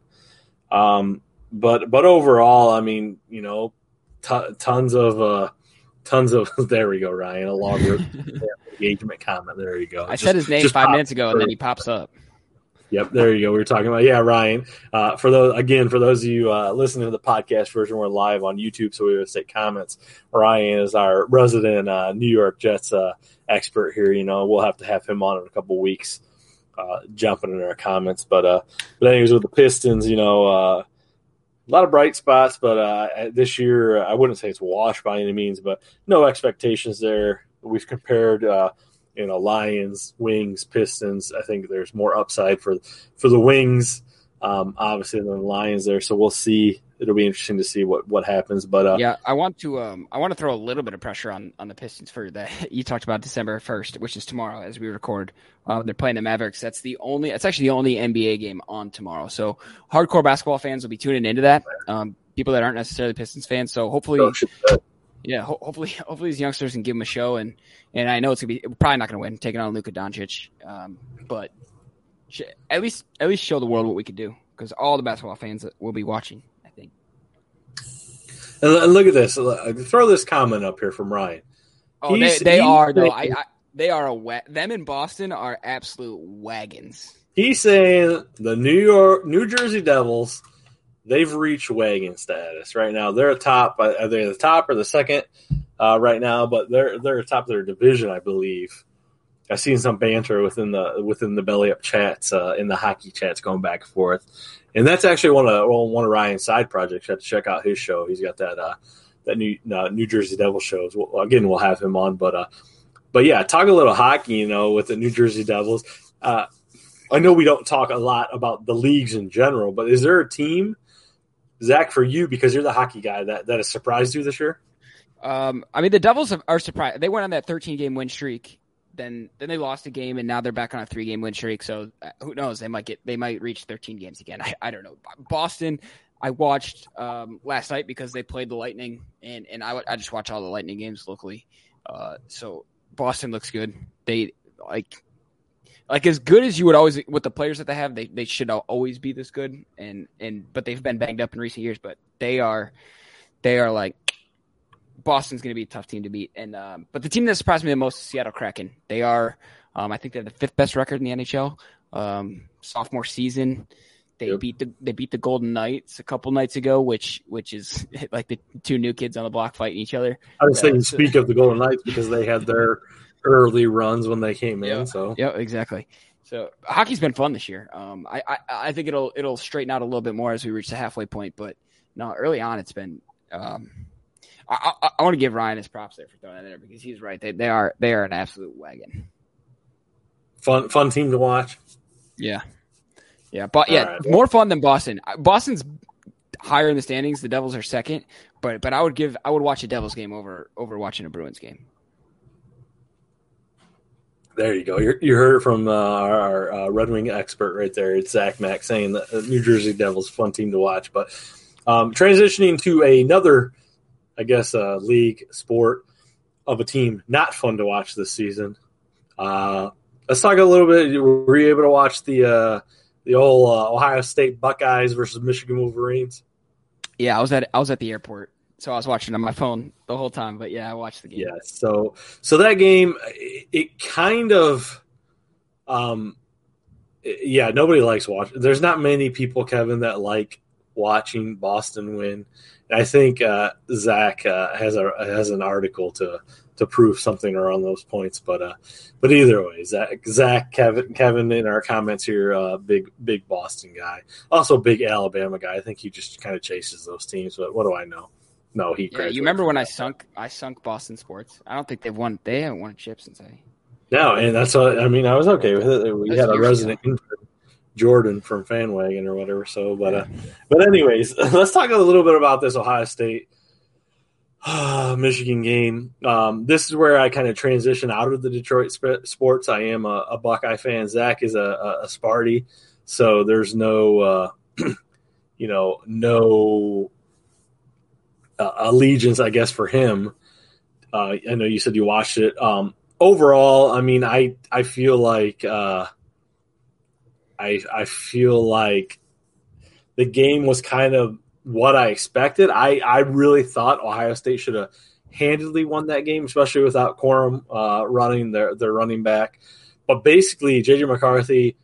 Um, but, but overall, I mean, you know, t- tons of, uh, tons of, there we go, Ryan, a longer engagement comment. There you go. I just said his name five minutes ago and then he pops up. Yep. There you go. We were talking about, yeah, Ryan, uh, for those, again, for those of you uh, listening to the podcast version, we're live on YouTube. So we would say comments. Ryan is our resident uh, New York Jets uh, expert here. You know, we'll have to have him on in a couple weeks. Uh, jumping in our comments, but uh, but anyways, with the Pistons, you know, uh, a lot of bright spots, but uh, this year I wouldn't say it's washed by any means, but no expectations there. We've compared, uh, you know, Lions, Wings, Pistons. I think there's more upside for for the Wings, um, obviously, than the Lions there. So we'll see. It'll be interesting to see what, what happens. But uh, yeah, I want to um, I want to throw a little bit of pressure on, on the Pistons for that. You talked about December first, which is tomorrow as we record. Uh, they're playing the Mavericks. That's the only. It's actually the only N B A game on tomorrow. So hardcore basketball fans will be tuning into that. Um, people that aren't necessarily Pistons fans. So hopefully, yeah, ho- hopefully, hopefully these youngsters can give them a show. And and I know it's gonna be we're probably not gonna win taking on Luka Doncic, um, but sh- at least at least show the world what we can do because all the basketball fans will be watching. And look at this. Throw this comment up here from Ryan. Oh, he's, they, they he's are though. I, I they are a wa- them in Boston are absolute wagons. He's saying the New York, New Jersey Devils, they've reached wagon status right now. They're atop. Are they the top or the second uh, right now? But they're they're atop their division, I believe. I've seen some banter within the within the belly up chats uh, in the hockey chats going back and forth. And that's actually one of one of Ryan's side projects. You have to check out his show. He's got that uh, that new uh, New Jersey Devils shows. Well, again, we'll have him on. But uh, but yeah, talk a little hockey, you know, with the New Jersey Devils. Uh, I know we don't talk a lot about the leagues in general, but is there a team, Zach, for you, because you're the hockey guy, that that has surprised you this year? Um, I mean, the Devils are surprised. They went on that thirteen game win streak. Then, then they lost a game, and now they're back on a three game win streak. So who knows? They might get, they might reach thirteen games again. I, I don't know. Boston, I watched um, last night because they played the Lightning, and and I, I just watch all the Lightning games locally. Uh, so Boston looks good. They like like as good as you would always with the players that they have. They they should always be this good, and and but they've been banged up in recent years. But they are they are like. Boston's going to be a tough team to beat, and um, but the team that surprised me the most is Seattle Kraken. They are, um, I think, they're the fifth best record in the N H L. Um, sophomore season, they yep. beat the they beat the Golden Knights a couple nights ago, which which is like the two new kids on the block fighting each other. I was saying, uh, so, speak of the Golden Knights because they had their early runs when they came yeah, in. So yeah, exactly. So hockey's been fun this year. Um, I, I I think it'll it'll straighten out a little bit more as we reach the halfway point, but no, early on it's been. Um, I, I, I want to give Ryan his props there for throwing that in there because he's right. They, they are they are an absolute wagon. Fun fun team to watch. Yeah, yeah, but yeah, right. More fun than Boston. Boston's higher in the standings. The Devils are second, but but I would give I would watch a Devils game over over watching a Bruins game. There you go. You're, you heard it from uh, our, our uh, Red Wing expert right there. It's Zach Mack saying that New Jersey Devils fun team to watch. But um, transitioning to another. I guess, uh, league sport of a team not fun to watch this season. Uh, let's talk a little bit. Were you able to watch the uh, the old uh, Ohio State Buckeyes versus Michigan Wolverines? Yeah, I was at I was at the airport, so I was watching on my phone the whole time. But yeah, I watched the game. Yeah, so so that game, it, it kind of, um, it, yeah, nobody likes watching. There's not many people, Kevin, that like watching Boston win. I think uh, Zach uh, has a has an article to to prove something around those points, but uh, but either way, Zach, Zach Kevin, Kevin in our comments here, uh, big big Boston guy, also big Alabama guy. I think he just kind of chases those teams, but what do I know? No, he. Yeah, you remember when I sunk I sunk Boston sports? I don't think they've won. They haven't won a chip since I. No, and that's what, I mean. I was okay with it. We had a resident intern. Jordan from Fanwagon or whatever. So, but, uh, but anyways, let's talk a little bit about this Ohio State uh, Michigan game. Um, this is where I kind of transition out of the Detroit sp- sports. I am a, a Buckeye fan. Zach is a, a, a Sparty. So there's no, uh, you know, no uh, allegiance, I guess, for him. Uh, I know you said you watched it. Um, overall, I mean, I, I feel like, uh, I, I feel like the game was kind of what I expected. I, I really thought Ohio State should have handedly won that game, especially without Corum uh, running their, their running back. But basically, J J. McCarthy,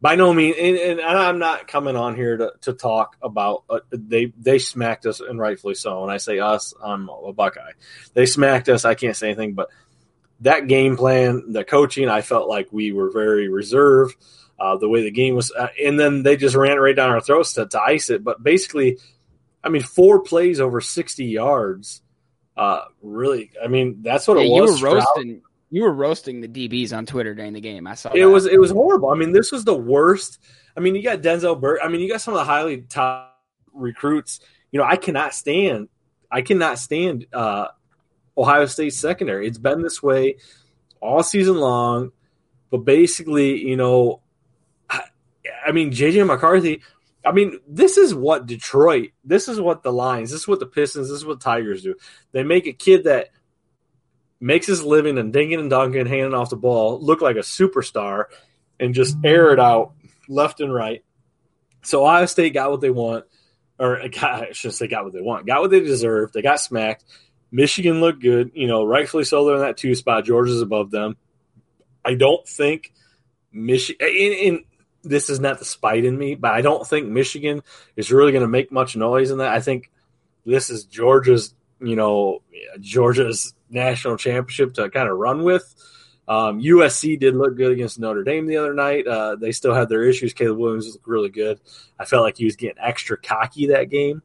by no means, and, and I'm not coming on here to, to talk about uh, they they smacked us, and rightfully so. When I say us, I'm a Buckeye. They smacked us. I can't say anything. But that game plan, the coaching, I felt like we were very reserved. Uh, the way the game was uh, – and then they just ran it right down our throats to, to ice it. But basically, I mean, four plays over sixty yards, uh, really – I mean, that's what yeah, it was. You were, roasting, you were roasting the D Bs on Twitter during the game. I saw it that. Was, it was horrible. I mean, this was the worst. I mean, you got Denzel Burke. I mean, you got some of the highly top recruits. You know, I cannot stand – I cannot stand uh, Ohio State's secondary. It's been this way all season long. But basically, you know – I mean, J J. McCarthy, I mean, this is what Detroit, this is what the Lions, this is what the Pistons, this is what Tigers do. They make a kid that makes his living and dinging and dunking, handing off the ball, look like a superstar, and just air it out left and right. So Ohio State got what they want, or I shouldn't say got what they want, got what they deserved. They got smacked. Michigan looked good. You know, rightfully so, they're in that two spot. Georgia's above them. I don't think Michigan – in, in this is not the spite in me, but I don't think Michigan is really going to make much noise in that. I think this is Georgia's, you know, Georgia's national championship to kind of run with. Um, U S C did look good against Notre Dame the other night. Uh, they still had their issues. Caleb Williams looked really good. I felt like he was getting extra cocky that game.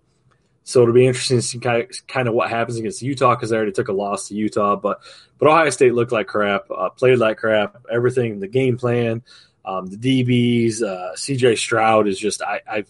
So it'll be interesting to see kind of what happens against Utah because they already took a loss to Utah. But but Ohio State looked like crap, uh, played like crap, everything, the game plan, um, the D Bs. Uh, C J. Stroud is just – I I've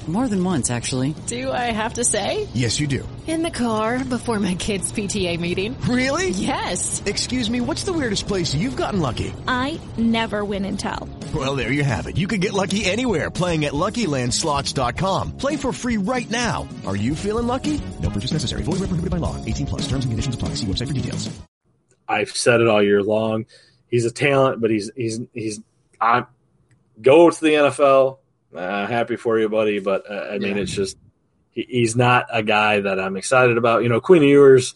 More than once, actually. Do I have to say? Yes, you do. In the car, before my kids' P T A meeting. Really? Yes. Excuse me, what's the weirdest place you've gotten lucky? I never win and tell. Well, there you have it. You can get lucky anywhere, playing at Lucky Land Slots dot com. Play for free right now. Are you feeling lucky? No purchase necessary. Void where prohibited by law. eighteen plus. Terms and conditions apply. See website for details. I've said it all year long. He's a talent, but he's he's he's. I go to the N F L. Uh, happy for you, buddy. But uh, I mean, yeah. it's just he, he's not a guy that I'm excited about. You know, Quinn Ewers,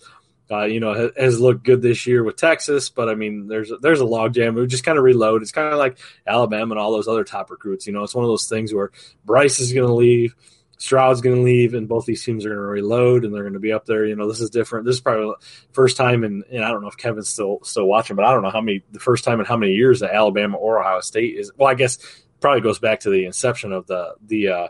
uh, you know, has, has looked good this year with Texas, but I mean, there's there's a logjam. We just kind of reload. It's kind of like Alabama and all those other top recruits. You know, it's one of those things where Bryce is going to leave. Stroud's going to leave, and both these teams are going to reload, and they're going to be up there. You know, this is different. This is probably the first time in, and I don't know if Kevin's still still watching, but I don't know how many the first time in how many years that Alabama or Ohio State is. Well, I guess probably goes back to the inception of the the uh,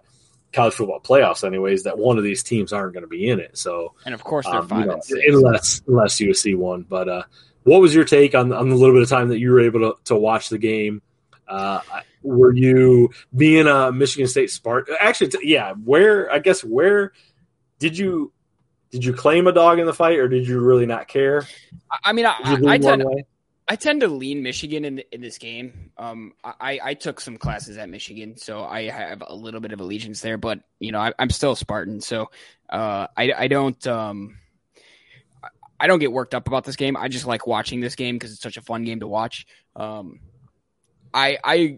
college football playoffs, anyways. That one of these teams aren't going to be in it. So, and of course they're um, five you know, and six, unless unless U S C won. But uh, what was your take on on the little bit of time that you were able to to watch the game? Uh, were you being a Michigan State Spartan? Actually, yeah. Where I guess where did you did you claim a dog in the fight, or did you really not care? I mean, I, I, I tend way? I tend to lean Michigan in in this game. Um, I, I took some classes at Michigan, so I have a little bit of allegiance there. But you know, I, I'm still a Spartan, so uh, I I don't um I don't get worked up about this game. I just like watching this game because it's such a fun game to watch. Um. I, I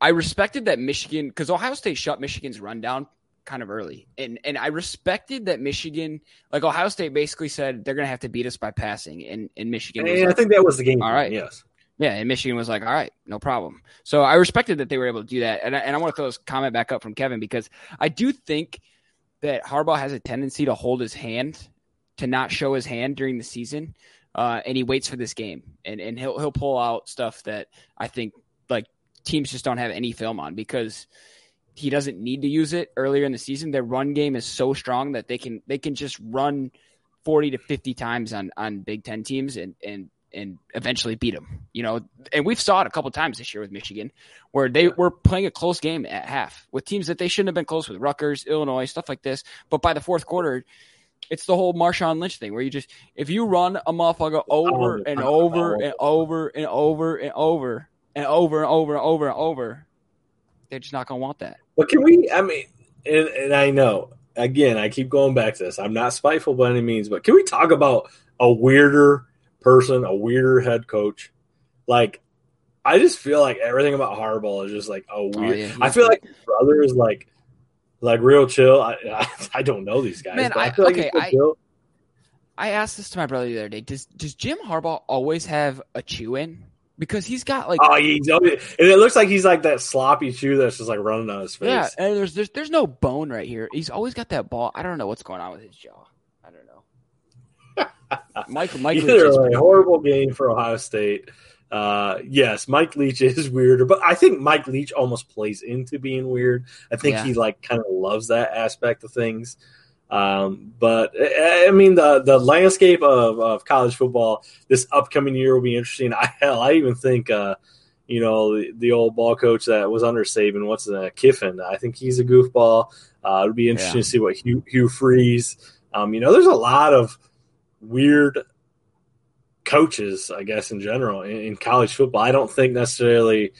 I respected that Michigan – because Ohio State shut Michigan's run down kind of early. And and I respected that Michigan – like Ohio State basically said they're going to have to beat us by passing. And, and Michigan was and like, I think that was the game. All right. Yes. Yeah, and Michigan was like, all right, no problem. So I respected that they were able to do that. And I, and I want to throw this comment back up from Kevin because I do think that Harbaugh has a tendency to hold his hand, to not show his hand during the season. Uh, and he waits for this game. And, and he'll he'll pull out stuff that I think – like teams just don't have any film on because he doesn't need to use it earlier in the season. Their run game is so strong that they can, they can just run forty to fifty times on, on Big Ten teams and, and, and eventually beat them, you know, and we've saw it a couple times this year with Michigan where they were playing a close game at half with teams that they shouldn't have been close with, Rutgers, Illinois, stuff like this. But by the fourth quarter, it's the whole Marshawn Lynch thing where you just, if you run a motherfucker over and over and over and over and over, and over and over and over and over, they're just not going to want that. But can we – I mean, and, and I know, again, I keep going back to this. I'm not spiteful by any means, but can we talk about a weirder person, a weirder head coach? Like, I just feel like everything about Harbaugh is just like a weird oh, yeah, – I feel like his brother is like like real chill. I I, I don't know these guys. Man, but I, I feel like okay, I, chill. I asked this to my brother the other day. Does, does Jim Harbaugh always have a chew in? Because he's got like, oh, he's, and it looks like he's like that sloppy shoe that's just like running on his face. Yeah, and there's there's there's no bone right here. He's always got that ball. I don't know what's going on with his jaw. I don't know. Mike, Mike Leach is a horrible game for Ohio State. Uh, yes, Mike Leach is weirder, but I think Mike Leach almost plays into being weird. I think yeah. he like kind of loves that aspect of things. Um, but I mean, the, the landscape of, of college football this upcoming year will be interesting. I, hell, I even think, uh, you know, the, the old ball coach that was under Saban, what's that, Kiffin? I think he's a goofball. Uh, it'll be interesting yeah. to see what Hugh, Hugh Freeze. Um, you know, there's a lot of weird coaches, I guess, in general in, in college football. I don't think necessarily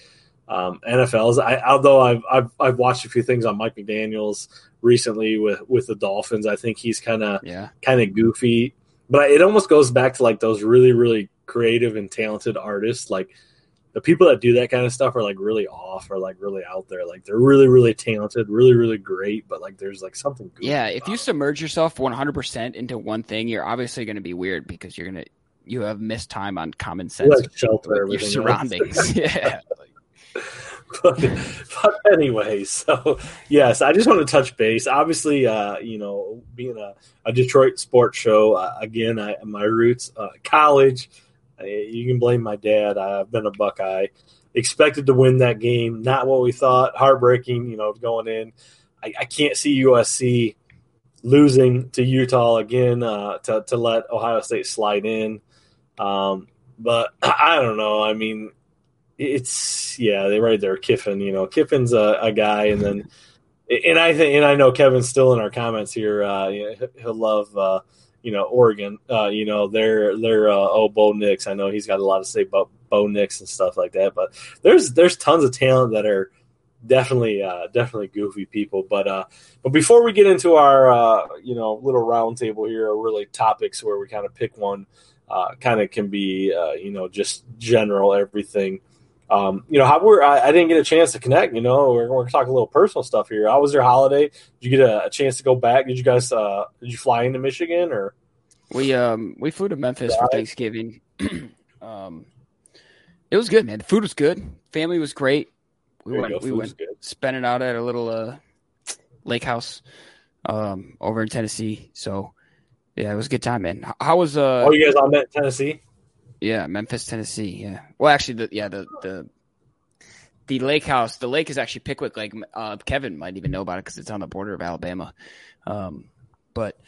um, N F Ls. I, although I've, I've I've watched a few things on Mike McDaniel's recently with, with the Dolphins. I think he's kind of yeah. kind of goofy, but it almost goes back to like those really, really creative and talented artists. Like the people that do that kind of stuff are like really off or like really out there. Like they're really, really talented, really, really great, but like there's like something goofy. Yeah, if you submerge yourself one hundred percent into one thing, you're obviously going to be weird because you're going to you have missed time on common sense, like shelter, your surroundings. yeah. But, but anyway, so yes, I just want to touch base. Obviously, uh, you know, being a, a Detroit sports show, uh, again, I, my roots, uh, college, I, you can blame my dad. I've been a Buckeye. Expected to win that game. Not what we thought. Heartbreaking, you know, going in. I, I can't see U S C losing to Utah again uh, to, to let Ohio State slide in. Um, but I don't know. I mean, it's – yeah, they're right there, Kiffin. You know, Kiffin's a, a guy. And then – and I think, and I know Kevin's still in our comments here. Uh, you know, he'll love, uh, you know, Oregon. Uh, you know, they're, they're uh, oh, Bo Nix. I know he's got a lot to say about Bo Nix and stuff like that. But there's there's tons of talent that are definitely uh, definitely goofy people. But uh, but before we get into our uh, you know little roundtable here, or really topics where we kind of pick one, uh, kind of can be uh, you know just general everything. Um, you know how we're I, I didn't get a chance to connect. You know we're we're talking a little personal stuff here. How was your holiday? Did you get a, a chance to go back? Did you guys uh, did you fly into Michigan or we um we flew to Memphis for Thanksgiving. um. It was good, man. The food was good. Family was great. We went, we went spent it out at a little uh, lake house um, over in Tennessee. So, yeah, it was a good time, man. How was uh? Oh, you guys all met in Tennessee? Yeah, Memphis, Tennessee. Yeah. Well, actually, the, yeah the the the lake house. The lake is actually Pickwick Lake. Uh, Kevin might even know about it because it's on the border of Alabama. Um, but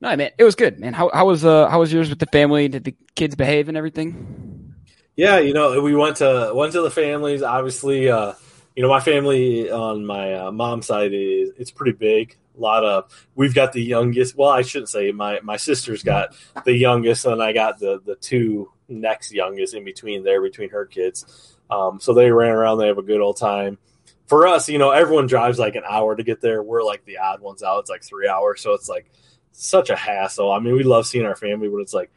no, man, it was good, man. How how was uh how was yours with the family? Did the kids behave and everything? Yeah, you know, we went to went to the families. Obviously, uh, you know, my family on my uh, mom's side is it's pretty big. A lot of we've got the youngest. Well, I shouldn't say my my sister's got the youngest, and I got the the two next youngest in between there between her kids. Um, so they ran around. They have a good old time. For us, you know, everyone drives like an hour to get there. We're like the odd ones out. It's like three hours, so it's like such a hassle. I mean, we love seeing our family, but it's like.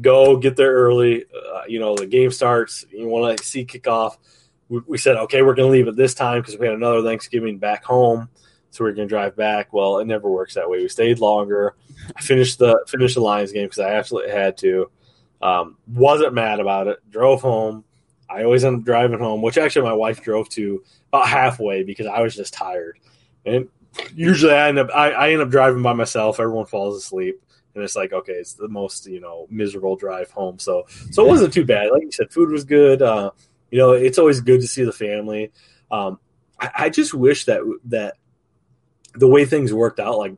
Go get there early. Uh, you know, the game starts. You want to see kickoff. We, we said, okay, we're going to leave at this time because we had another Thanksgiving back home. So we're going to drive back. Well, it never works that way. We stayed longer. I finished the, finished the Lions game because I absolutely had to. Um, wasn't mad about it. Drove home. I always end up driving home, which actually my wife drove to about halfway because I was just tired. And usually I end up, I, I end up driving by myself. Everyone falls asleep. And it's like, okay, it's the most, you know, miserable drive home. So so it wasn't too bad. Like you said, food was good. Uh, you know, it's always good to see the family. Um, I, I just wish that that the way things worked out, like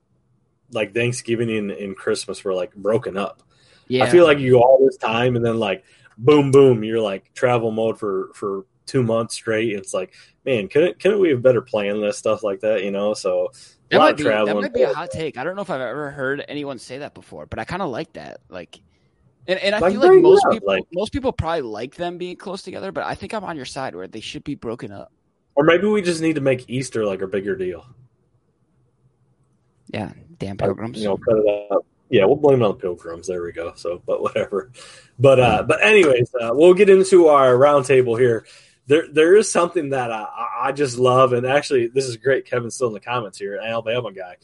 like Thanksgiving and, and Christmas were, like, broken up. Yeah. I feel like you go all this time and then, like, boom, boom, you're, like, travel mode for, for two months straight. And it's like, man, couldn't, couldn't we have better planned this stuff like that, you know? So – That might, be, that might be a hot take. I don't know if I've ever heard anyone say that before, but I kind of like that. Like, and, and I like, feel like most up, people, like, most people probably like them being close together. But I think I'm on your side where they should be broken up. Or maybe we just need to make Easter like a bigger deal. Yeah, damn pilgrims. Like, you know, cut it up. Yeah, we'll blame it on the pilgrims. There we go. So, but whatever. But uh, but anyways, uh, we'll get into our roundtable here. There, there is something that I, I just love, and actually, this is great. Kevin's still in the comments here, an Alabama guy.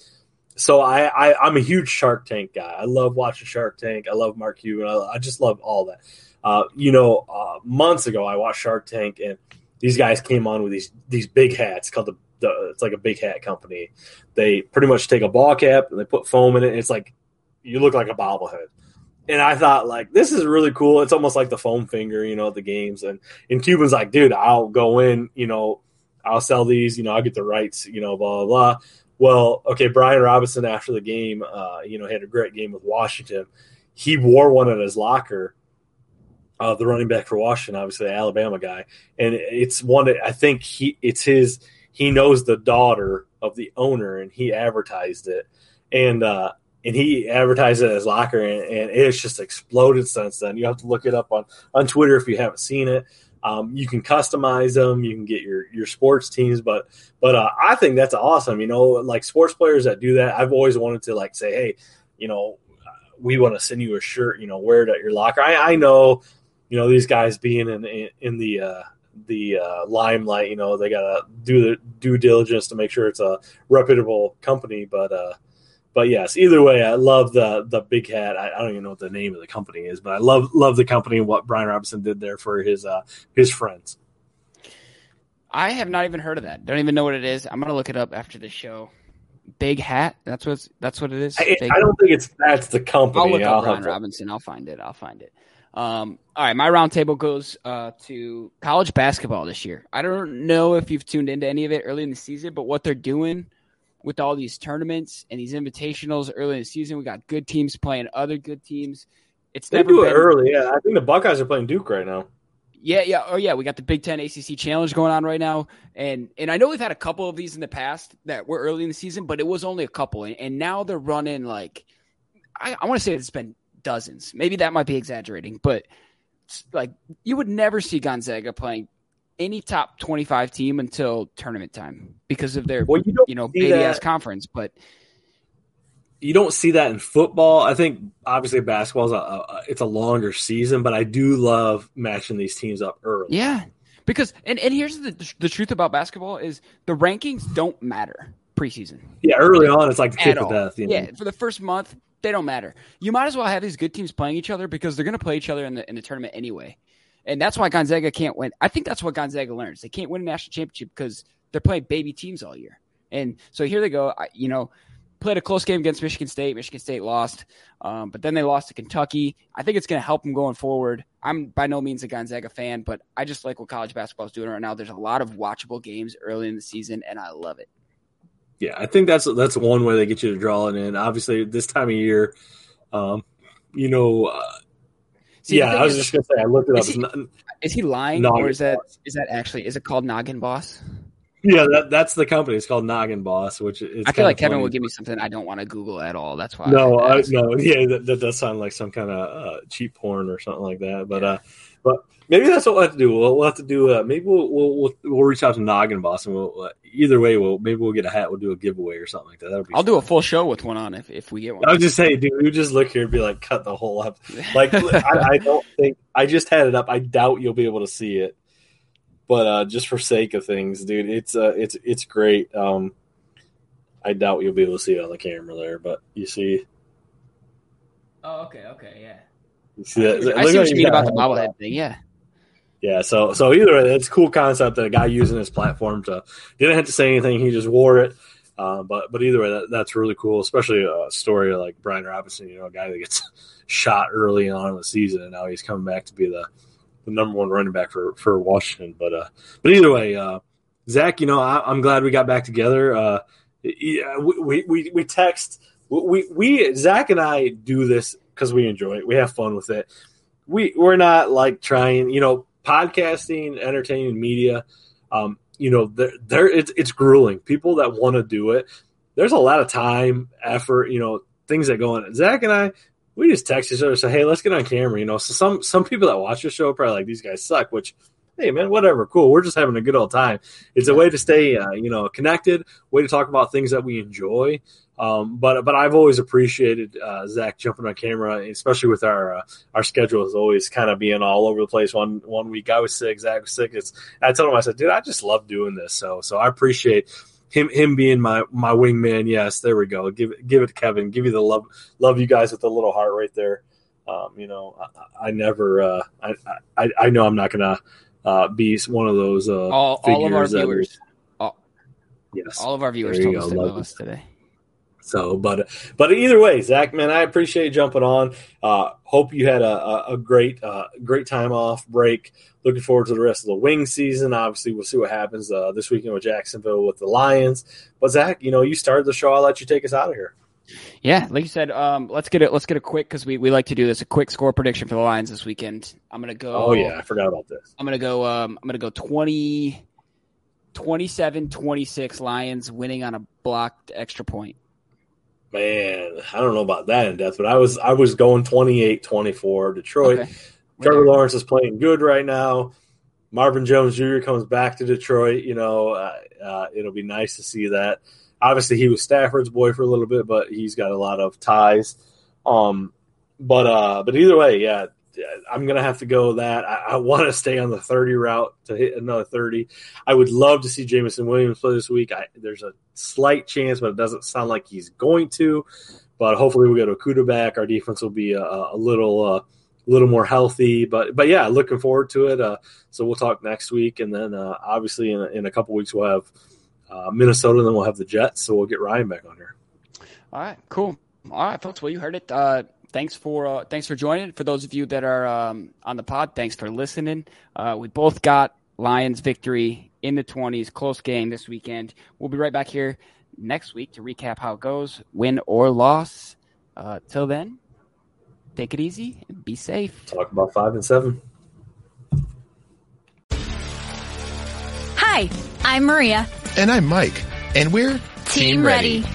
So I, I, I'm a huge Shark Tank guy. I love watching Shark Tank. I love Mark Cuban. I, I just love all that. Uh, you know, uh, months ago, I watched Shark Tank, and these guys came on with these these big hats called the, the. It's like a big hat company. They pretty much take a ball cap and they put foam in it. And it's like you look like a bobblehead. And I thought, like, this is really cool. It's almost like the foam finger, you know, at the games. And, and Cuban's like, dude, I'll go in, you know, I'll sell these, you know, I'll get the rights, you know, blah, blah, blah. Well, okay, Brian Robinson after the game, uh, you know, had a great game with Washington. He wore one in his locker, uh, the running back for Washington, obviously, the Alabama guy. And it's one that I think he it's his – he knows the daughter of the owner, and he advertised it. And – uh And he advertised it as locker, and, and it's just exploded since then. You have to look it up on, on Twitter if you haven't seen it. Um, you can customize them. You can get your, your sports teams. But but uh, I think that's awesome. You know, like sports players that do that, I've always wanted to, like, say, hey, you know, we want to send you a shirt, you know, wear it at your locker. I, I know, you know, these guys being in in, in the uh, the uh, limelight, you know, they got to do the due diligence to make sure it's a reputable company. But, uh But yes, either way, I love the the big hat. I, I don't even know what the name of the company is, but I love love the company and what Brian Robinson did there for his uh, his friends. I have not even heard of that. Don't even know what it is. I'm going to look it up after the show. Big Hat? That's what's, that's what it is? I, I don't think it's that's the company. I'll look up Brian Robinson. I'll find it. I'll find it. Um, all right, my roundtable goes uh, to college basketball this year. I don't know if you've tuned into any of it early in the season, but what they're doing with all these tournaments and these invitationals early in the season, we got good teams playing other good teams. It's they never do been- it early, yeah. I think the Buckeyes are playing Duke right now. Yeah, yeah, oh yeah, we got the Big Ten A C C Challenge going on right now, and and I know we've had a couple of these in the past that were early in the season, but it was only a couple, and, and now they're running like I, I want to say it's been dozens. Maybe that might be exaggerating, but like you would never see Gonzaga playing any top twenty-five team until tournament time because of their well, you, you know baby ass conference, but. You don't see that in football. I think obviously basketball is a, a it's a longer season, but I do love matching these teams up early. Yeah, because and, and here's the the truth about basketball is the rankings don't matter preseason. Yeah, early on it's like the kick of death. You know? Yeah, for the first month they don't matter. You might as well have these good teams playing each other because they're going to play each other in the in the tournament anyway, and that's why Gonzaga can't win. I think that's what Gonzaga learns. They can't win a national championship because they're playing baby teams all year, and so here they go. I, you know. Played a close game against Michigan State. Michigan State lost, um, but then they lost to Kentucky. I think it's going to help them going forward. I'm by no means a Gonzaga fan, but I just like what college basketball is doing right now. There's a lot of watchable games early in the season, and I love it. Yeah, I think that's that's one way they get you to draw it in. Obviously, this time of year, um, you know. Uh, see, yeah, I was is, just going to say I looked it up. He, not, is he lying, or is that boss. is that actually is it called Noggin Boss? Yeah, that, that's the company. It's called Noggin Boss, which is. I feel like Kevin funny. would give me something I don't want to Google at all. That's why. No, I I, no, yeah, that, that does sound like some kind of uh, cheap porn or something like that. But, yeah. uh, but maybe that's what we'll have to do. We'll, we'll have to do. Uh, maybe we'll, we'll we'll we'll reach out to Noggin Boss, and we'll uh, either way, we'll maybe we'll get a hat. We'll do a giveaway or something like that. That'll be. I'll fun. do a full show with one on if if we get one. I was just saying, dude, we just look here and be like, cut the whole up. Like, I, I don't think I just had it up. I doubt you'll be able to see it. But uh, just for sake of things, dude, it's uh, it's it's great. Um, I doubt you'll be able to see it on the camera there, but you see. Oh, okay, okay, yeah. You see that? I see, I see what you mean about the bobblehead thing, yeah. Yeah, so so either way, it's a cool concept that a guy using his platform to didn't have to say anything; he just wore it. Uh, but but either way, that, that's really cool, especially a story like Brian Robinson, you know, a guy that gets shot early on in the season, and now he's coming back to be the. the number one running back for, for Washington. But uh, but either way, uh, Zach, you know, I, I'm glad we got back together. Uh, yeah, we, we, we text. We, we Zach and I do this because we enjoy it. We have fun with it. We, we're not, like, trying, you know, podcasting, entertaining media, um, you know, they're, they're, it's, it's grueling. People that want to do it, there's a lot of time, effort, you know, things that go on. Zach and I – we just text each other, say, "Hey, let's get on camera." You know, so some some people that watch the show are probably like, "These guys suck." Which, hey, man, whatever, cool. We're just having a good old time. It's a way to stay, uh, you know, connected. Way to talk about things that we enjoy. Um, but but I've always appreciated uh, Zach jumping on camera, especially with our uh, our schedule is always kind of being all over the place. One one week I was sick, Zach was sick. It's I told him, I said, "Dude, I just love doing this." So so I appreciate. Him him being my, my wingman, yes, there we go. Give give it to Kevin. Give you the love love you guys with the little heart right there. Um, you know, I, I never uh, I, I I know I'm not gonna uh, be one of those uh, all, all of our viewers. All, yes, all of our viewers told us they love us today. So, but but either way, Zach, man, I appreciate you jumping on. Uh, hope you had a a great uh, great time off break. Looking forward to the rest of the wing season. Obviously, we'll see what happens uh, this weekend with Jacksonville with the Lions. But Zach, you know, you started the show. I'll let you take us out of here. Yeah, like you said, um, let's get it. Let's get a quick because we, we like to do this. A quick score prediction for the Lions this weekend. I'm gonna go. Oh yeah, I forgot about this. I'm gonna go. Um, I'm gonna go twenty, twenty-seven, twenty-six Lions winning on a blocked extra point. Man, I don't know about that in depth, but I was I was going twenty-eight twenty-four Detroit. Okay. Trevor Lawrence is playing good right now. Marvin Jones Junior comes back to Detroit. You know, uh, uh, it'll be nice to see that. Obviously, he was Stafford's boy for a little bit, but he's got a lot of ties. Um, but uh, but either way, yeah, I'm going to have to go that. I, I want to stay on the thirty route to hit another thirty. I would love to see Jameson Williams play this week. I, there's a slight chance, but it doesn't sound like he's going to. But hopefully we get Okuda back. Our defense will be a, a little uh, – a little more healthy. But but yeah, looking forward to it. Uh, so we'll talk next week, and then uh, obviously in a, in a couple weeks we'll have uh, Minnesota, and then we'll have the Jets. So we'll get Ryan back on here. All right, cool. All right, folks. Well, you heard it. Uh, thanks for uh, thanks for joining. For those of you that are um, on the pod, thanks for listening. Uh, we both got Lions victory in the twenties, close game this weekend. We'll be right back here next week to recap how it goes, win or loss. Uh, till then, take it easy and be safe. Talk about five and seven. Hi, I'm Maria. And I'm Mike. And we're Team, Team Ready. Ready.